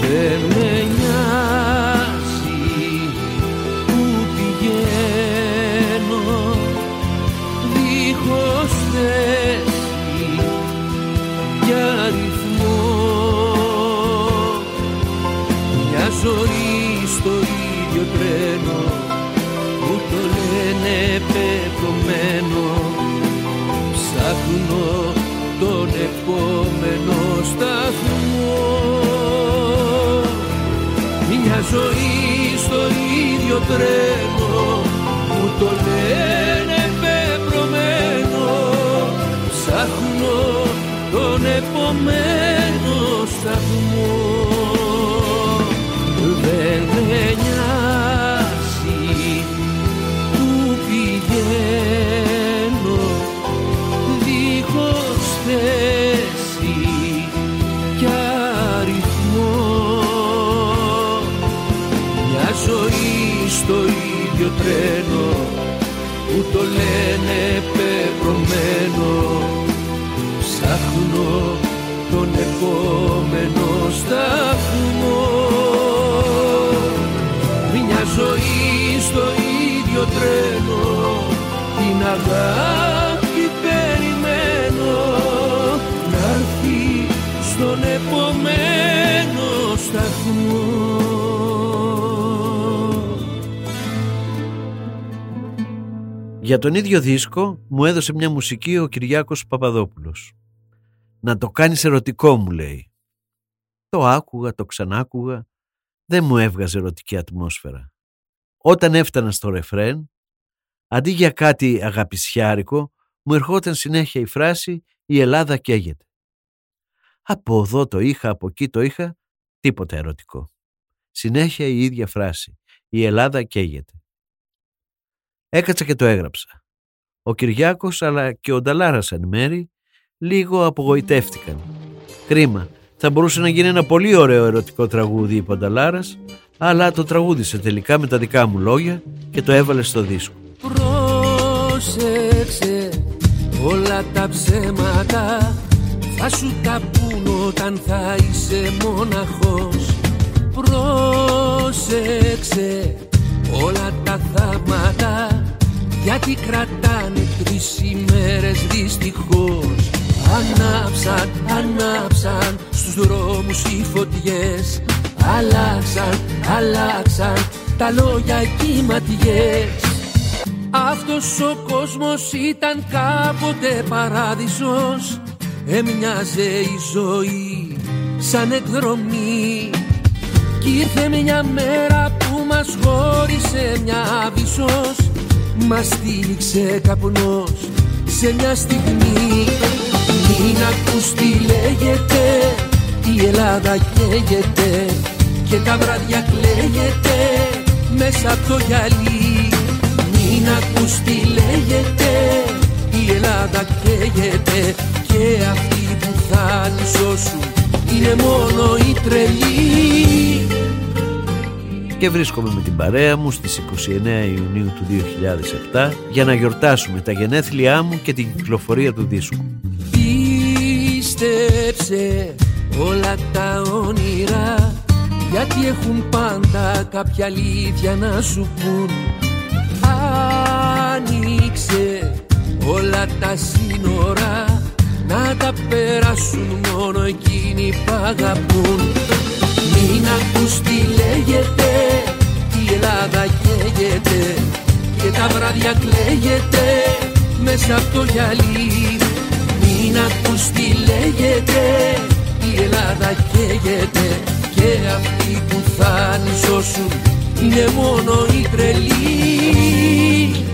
Δεν με νοιάζει που πηγαίνω, δίχως θέση κι αριθμό, μια ζωή στο ίδιο τρένο που το λένε πεπρωμένο. Ψάχνω τον επόμενο σταθμό. Μια ζωή στο ίδιο τρένο που το λένε πεπρωμένο. Ψάχνω τον επόμενο. στο ίδιο τρένο που το λένε πεπρωμένο. Ψάχνω τον επόμενο σταθμό. Μια ζωή στο ίδιο τρένο, την αγάπη περιμένω να έρθει στον επόμενο σταθμό. Για τον ίδιο δίσκο μου έδωσε μια μουσική ο Κυριάκος Παπαδόπουλος. «Να το κάνεις ερωτικό», μου λέει. Το άκουγα, το ξανάκουγα, δεν μου έβγαζε ερωτική ατμόσφαιρα. Όταν έφτανα στο ρεφρέν, αντί για κάτι αγαπησιάρικο, μου ερχόταν συνέχεια η φράση «Η Ελλάδα καίγεται». Από εδώ το είχα, από εκεί το είχα, τίποτα ερωτικό. Συνέχεια η ίδια φράση «Η Ελλάδα καίγεται». Έκατσα και το έγραψα. Ο Κυριάκος αλλά και ο Νταλάρας εν μέρη λίγο απογοητεύτηκαν. Κρίμα, θα μπορούσε να γίνει ένα πολύ ωραίο ερωτικό τραγούδι, είπε ο Νταλάρας, αλλά το τραγούδισε τελικά με τα δικά μου λόγια και το έβαλε στο δίσκο. Πρόσεξε, όλα τα ψέματα θα σου τα πουν όταν θα είσαι μοναχός. Πρόσεξε, όλα τα θαύματα γιατί κρατάνε 3 ημέρες δυστυχώς. Ανάψαν, ανάψαν στους δρόμους οι φωτιές. Αλλάξαν, αλλάξαν τα λόγια και οι ματιές. Αυτός ο κόσμος ήταν κάποτε παράδεισος. Έμοιαζε η ζωή σαν εκδρομή. Κι ήρθε μια μέρα που μας χώρισε μια άβυσσος. Μας στήριξε καπνός σε μια στιγμή. Μην ακούς τι λέγεται, η Ελλάδα καίγεται και τα βράδια κλαίγεται μέσα από το γυαλί. Μην ακούς τι λέγεται, η Ελλάδα καίγεται και αυτοί που θα τη σώσουν είναι μόνο οι τρελοί. Και βρίσκομαι με την παρέα μου στις 29 Ιουνίου του 2007 για να γιορτάσουμε τα γενέθλιά μου και την κυκλοφορία του δίσκου. Πίστεψε όλα τα όνειρα, γιατί έχουν πάντα κάποια αλήθεια να σου πουν. Άνοιξε όλα τα σύνορα, να τα περάσουν μόνο εκείνοι που αγαπούν. Μην ακούς τι λέγεται, η Ελλάδα καίγεται και τα βράδια κλαίγεται μέσα από το γυαλί. Μην ακούς τι λέγεται, η Ελλάδα καίγεται και αυτοί που θα τη σώσουν είναι μόνο οι τρελοί.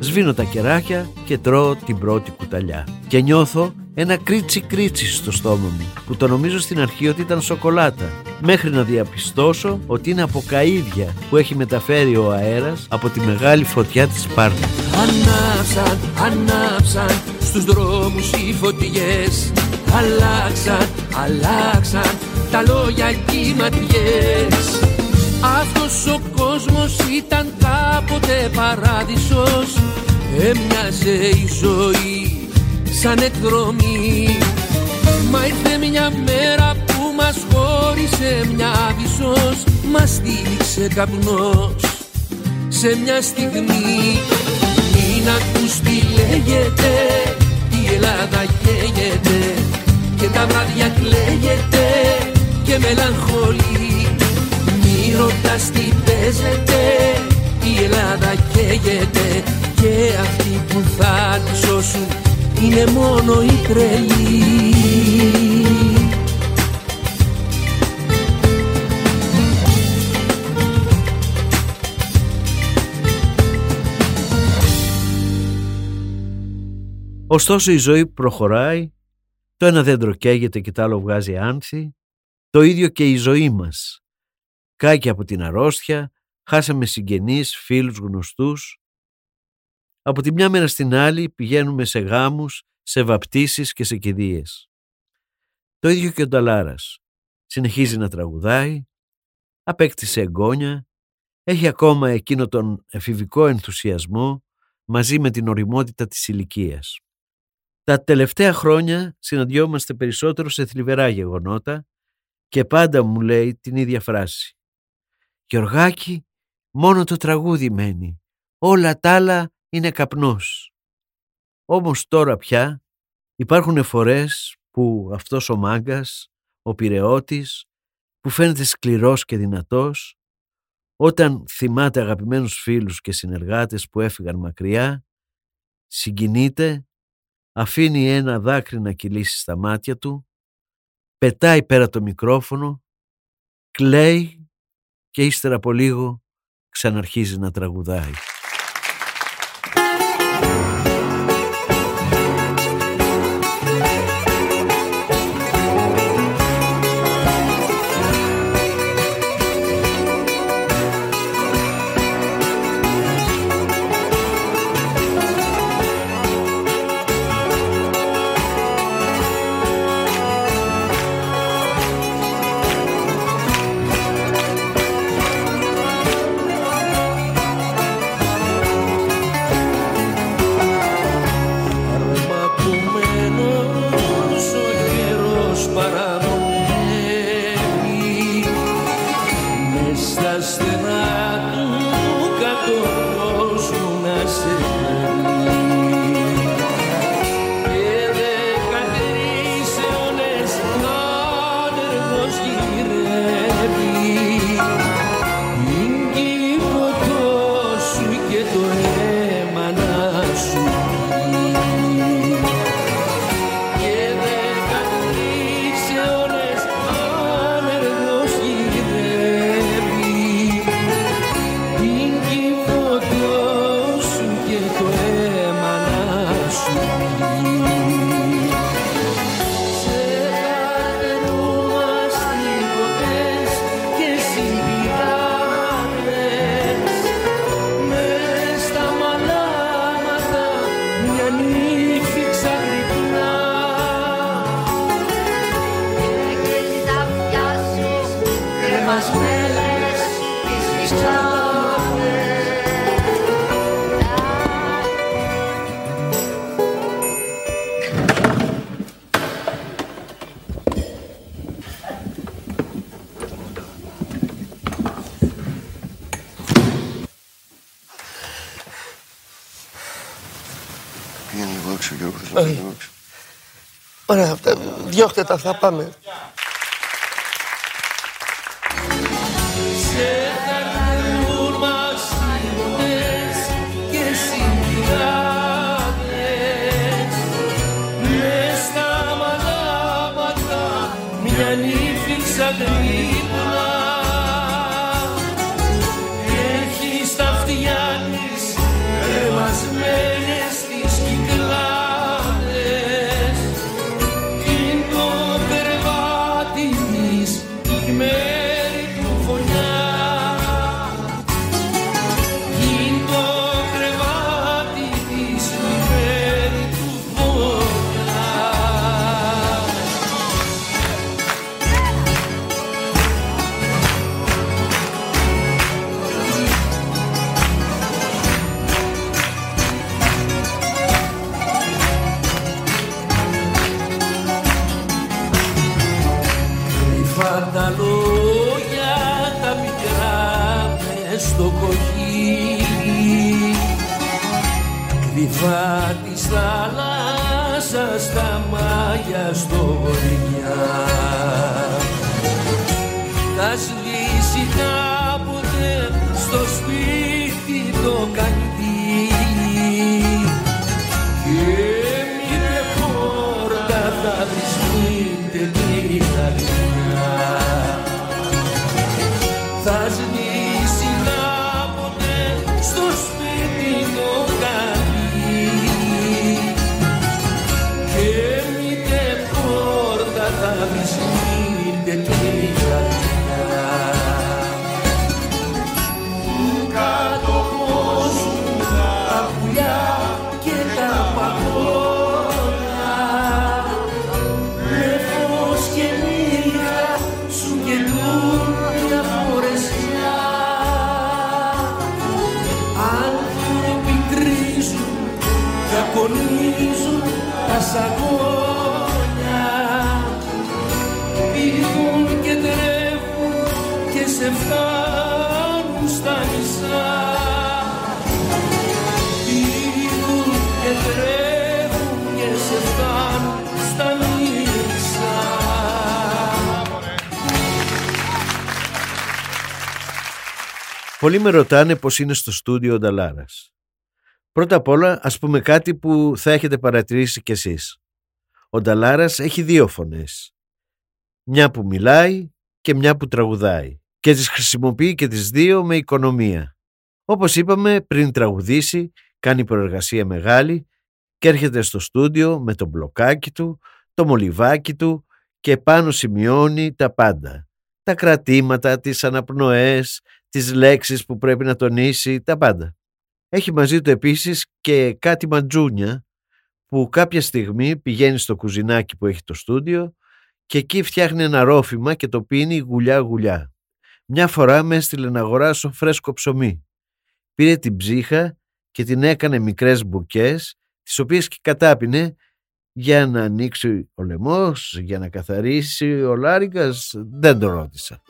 Σβήνω τα κεράκια και τρώω την πρώτη κουταλιά και νιώθω ένα κρίτσι κρίτσι στο στόμα μου που το νομίζω στην αρχή ότι ήταν σοκολάτα, μέχρι να διαπιστώσω ότι είναι από καΐδια που έχει μεταφέρει ο αέρας από τη μεγάλη φωτιά της Σπάρτας. Ανάψαν, ανάψαν στους δρόμους οι φωτιές. Αλλάξαν, αλλάξαν τα λόγια και οι ματιές. Αυτός ο κόσμος ήταν κάποτε παράδεισος. Έμοιαζε η ζωή σαν εκδρομή. Μα ήρθε μια μέρα που μας χώρισε μια άβυσσος. Μας στήριξε καπνός σε μια στιγμή. Μην ακούς τι λέγεται, η Ελλάδα καίγεται και τα βράδια κλαίγεται και μελαγχολεί. Μη ρωτάς τι παίζεται, η Ελλάδα καίγεται και αυτοί που θα τη σώσουν είναι μόνο οι τρελοί. Ωστόσο η ζωή προχωράει, το ένα δέντρο καίγεται και το άλλο βγάζει άνθη, το ίδιο και η ζωή μας. Κάκι από την αρρώστια, χάσαμε συγγενείς, φίλους, γνωστούς. Από τη μια μέρα στην άλλη πηγαίνουμε σε γάμους, σε βαπτίσεις και σε κηδείες. Το ίδιο και ο Νταλάρας. Συνεχίζει να τραγουδάει, απέκτησε εγγόνια, έχει ακόμα εκείνο τον εφηβικό ενθουσιασμό μαζί με την ωριμότητα της ηλικίας. Τα τελευταία χρόνια συναντιόμαστε περισσότερο σε θλιβερά γεγονότα και πάντα μου λέει την ίδια φράση. «Γιωργάκη, μόνο το τραγούδι μένει, όλα τα άλλα είναι καπνός». Όμως τώρα πια υπάρχουν φορές που αυτός ο μάγκας, ο πειραιώτης, που φαίνεται σκληρός και δυνατός, όταν θυμάται αγαπημένους φίλους και συνεργάτες που έφυγαν μακριά, συγκινείται, αφήνει ένα δάκρυ να κυλήσει στα μάτια του, πετάει πέρα το μικρόφωνο, κλαίει και ύστερα από λίγο ξαναρχίζει να τραγουδάει. Ωραία, διώχτε τα, θα πάμε. Σου και του να φορέσει και σε φτάνουν στα μισά. Πήγουν και τρέχουν και σε φτάνουν στα μισά. Πολλοί με ρωτάνε πως είναι στο στούντιο ο Νταλάρας. Πρώτα απ' όλα ας πούμε κάτι που θα έχετε παρατηρήσει κι εσείς. Ο Νταλάρας έχει δύο φωνές. Μια που μιλάει και μια που τραγουδάει. Και τις χρησιμοποιεί και τις δύο με οικονομία. Όπως είπαμε, πριν τραγουδήσει, κάνει προεργασία μεγάλη και έρχεται στο στούντιο με το μπλοκάκι του, το μολυβάκι του και πάνω σημειώνει τα πάντα. Τα κρατήματα, τις αναπνοές, τις λέξεις που πρέπει να τονίσει, τα πάντα. Έχει μαζί του επίσης και κάτι μαντζούνια που κάποια στιγμή πηγαίνει στο κουζινάκι που έχει το στούντιο και εκεί φτιάχνει ένα ρόφημα και το πίνει γουλιά-γουλιά. Μια φορά με έστειλε να αγοράσω φρέσκο ψωμί. Πήρε την ψύχα και την έκανε μικρές μπουκές, τις οποίες και κατάπινε για να ανοίξει ο λαιμός, για να καθαρίσει ο λάριγκας, δεν το ρώτησα.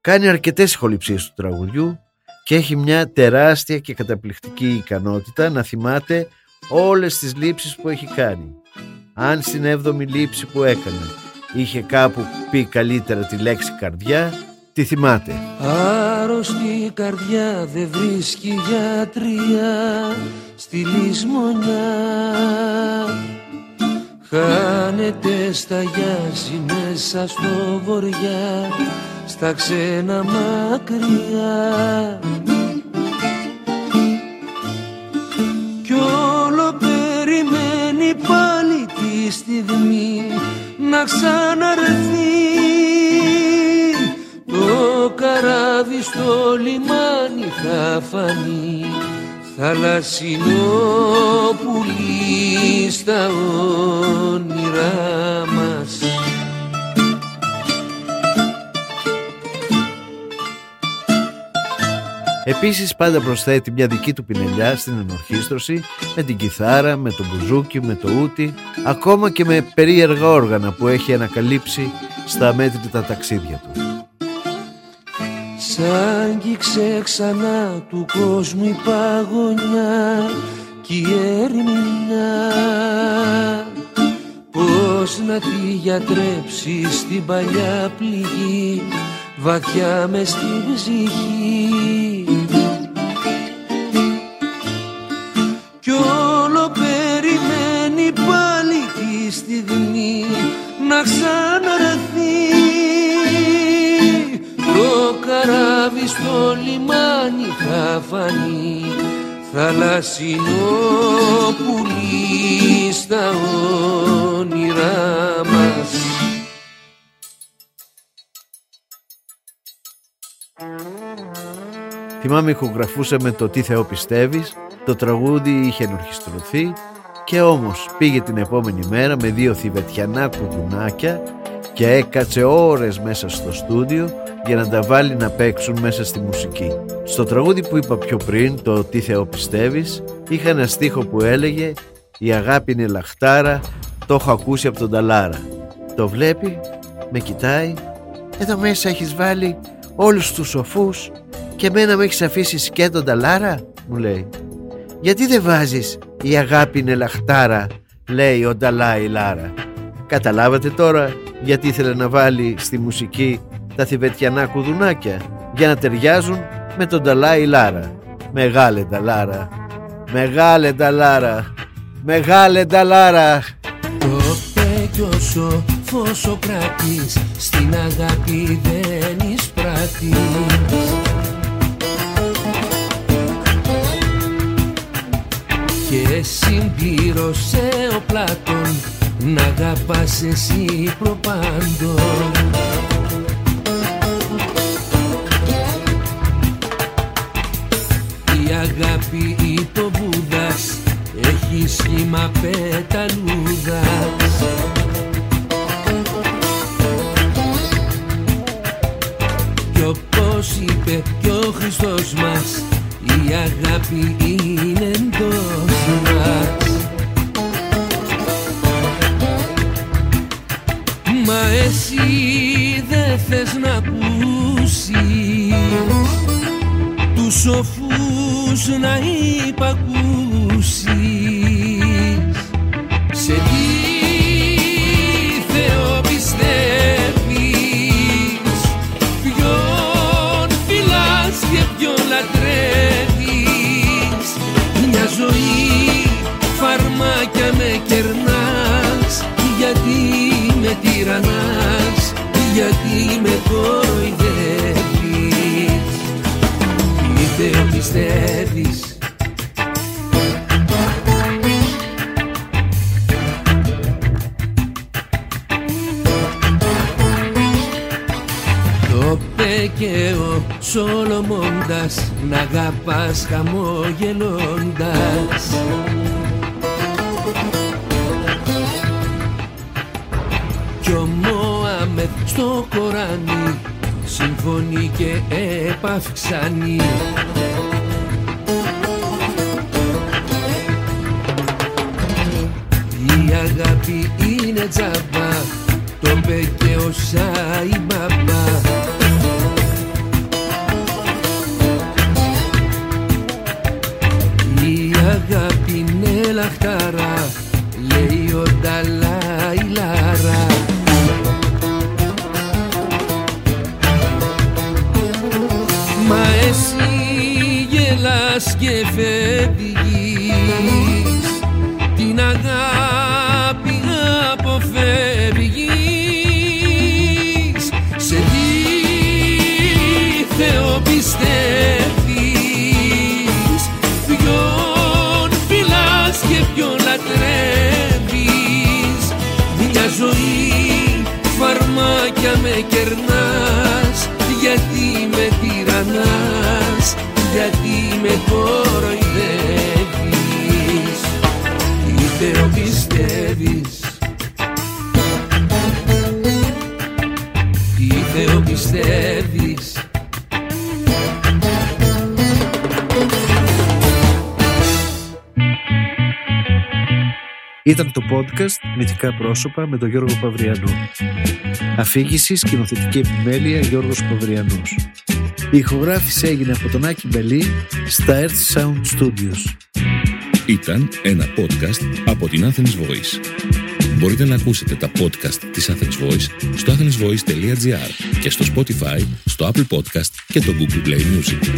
Κάνει αρκετές ηχοληψίες του τραγουδιού και έχει μια τεράστια και καταπληκτική ικανότητα να θυμάται όλες τις λήψεις που έχει κάνει. Αν στην 7η λήψη που έκανε είχε κάπου πει καλύτερα τη λέξη καρδιά, τη θυμάται. Άρρωστη καρδιά δεν βρίσκει γιατρία στη λησμονιά. Χάνεται στα γιάζι μέσα στο βοριά, στα ξένα μακριά. Κι όλο περιμένει πάλι τη στιγμή να ξαναρθεί. Το καράβι στο λιμάνι θα φανεί, θαλασσινό πουλί στα όνειρά μας. Επίσης πάντα προσθέτει μια δική του πινελιά στην ενορχήστρωση, με την κιθάρα, με το μπουζούκι, με το ούτι, ακόμα και με περίεργα όργανα που έχει ανακαλύψει στα αμέτρητα ταξίδια του. Σ' άγγιξε ξανά του κόσμου η παγωνιά κι η ερημινιά, πώς να τη γιατρέψει στην παλιά πληγή βαθιά μες στην ψυχή. Κι όλο περιμένει πάλι τη στιγμή να ξαναρθεί. Το καράβι στο λιμάνι θα φανεί, θαλασσινό πουλί στα όνειρά μας. Θυμάμαι ηχογραφούσαμε το «Τι Θεό πιστεύεις», το τραγούδι είχε ενορχιστρωθεί και όμως πήγε την επόμενη μέρα με δύο θιβετιανά κουδουνάκια και έκατσε ώρες μέσα στο στούντιο για να τα βάλει να παίξουν μέσα στη μουσική. Στο τραγούδι που είπα πιο πριν, το «Τι Θεό πιστεύεις», είχα ένα στίχο που έλεγε «Η αγάπη είναι λαχτάρα, το έχω ακούσει από τον Νταλάρα». Το βλέπει, με κοιτάει, «Εδώ μέσα έχεις βάλει όλους τους σοφούς και εμένα με έχεις αφήσει σκέτο Νταλάρα», μου λέει. «Γιατί δεν βάζεις «Η αγάπη είναι λαχτάρα», λέει ο Νταλάι-Λάρα». Καταλάβατε τώρα γιατί ήθελε να βάλει στη μουσική τα θιβετιανά κουδουνάκια, για να ταιριάζουν με τον Νταλάι-Λάρα. Μεγάλε Νταλάρα, μεγάλε Νταλάρα, μεγάλε Νταλάρα. Το πέκιωσο φως ο κράτης, στην αγάπη δεν εισπράτης. Και συμπλήρωσε ο Πλάτων, να αγαπάς εσύ προπάντων. Η αγάπη ή το Βούδας, έχει σχήμα πεταλούδας. Κι όπως είπε και ο Χριστός μας, η αγάπη είναι εντός μας. Μα εσύ δεν θες να ακούσεις, τους σοφούς να υπακούσεις. Σε τι Θεό πιστεύεις, ποιον φιλάς και ποιον λατρεύεις? Μια ζωή φαρμάκια με κερνάς, γιατί με τυραννάς, γιατί με κοροϊδεύεις? Μη Θεό πιστεύεις. Το πέκε ο Σολομώντας, να αγαπάς χαμογελώντας. Κι ο Μωάμεθ στο Κοράνι συμφωνεί και επαυξάνει. Η αγάπη είναι τζάμπα, το είπε και ο Σάι Μπαμπά. Η αγάπη είναι λαχτάρα, λέει ο Νταλάι-Λάρα. Μα εσύ γελάς και φεύγεις, την αγάπη αποφεύγεις. Σε τι Θεό πιστεύεις, ποιον φιλάς και ποιον λατρεύεις? Μια ζωή φαρμάκια με κερνάς, γιατί με τυραννάς, γιατί με κοροϊδεύεις? Τι Θεό πιστεύεις, τι Θεό πιστεύεις? Ήταν το podcast «Μυθικά πρόσωπα» με τον Γιώργο Παυριανό. Αφήγηση, σκηνοθετική επιμέλεια Γιώργος Παυριανός. Η ηχογράφηση έγινε από τον Άκη Μπελή στα Earth Sound Studios. Ήταν ένα podcast από την Athens Voice. Μπορείτε να ακούσετε τα podcast της Athens Voice στο athensvoice.gr και στο Spotify, στο Apple Podcast και το Google Play Music.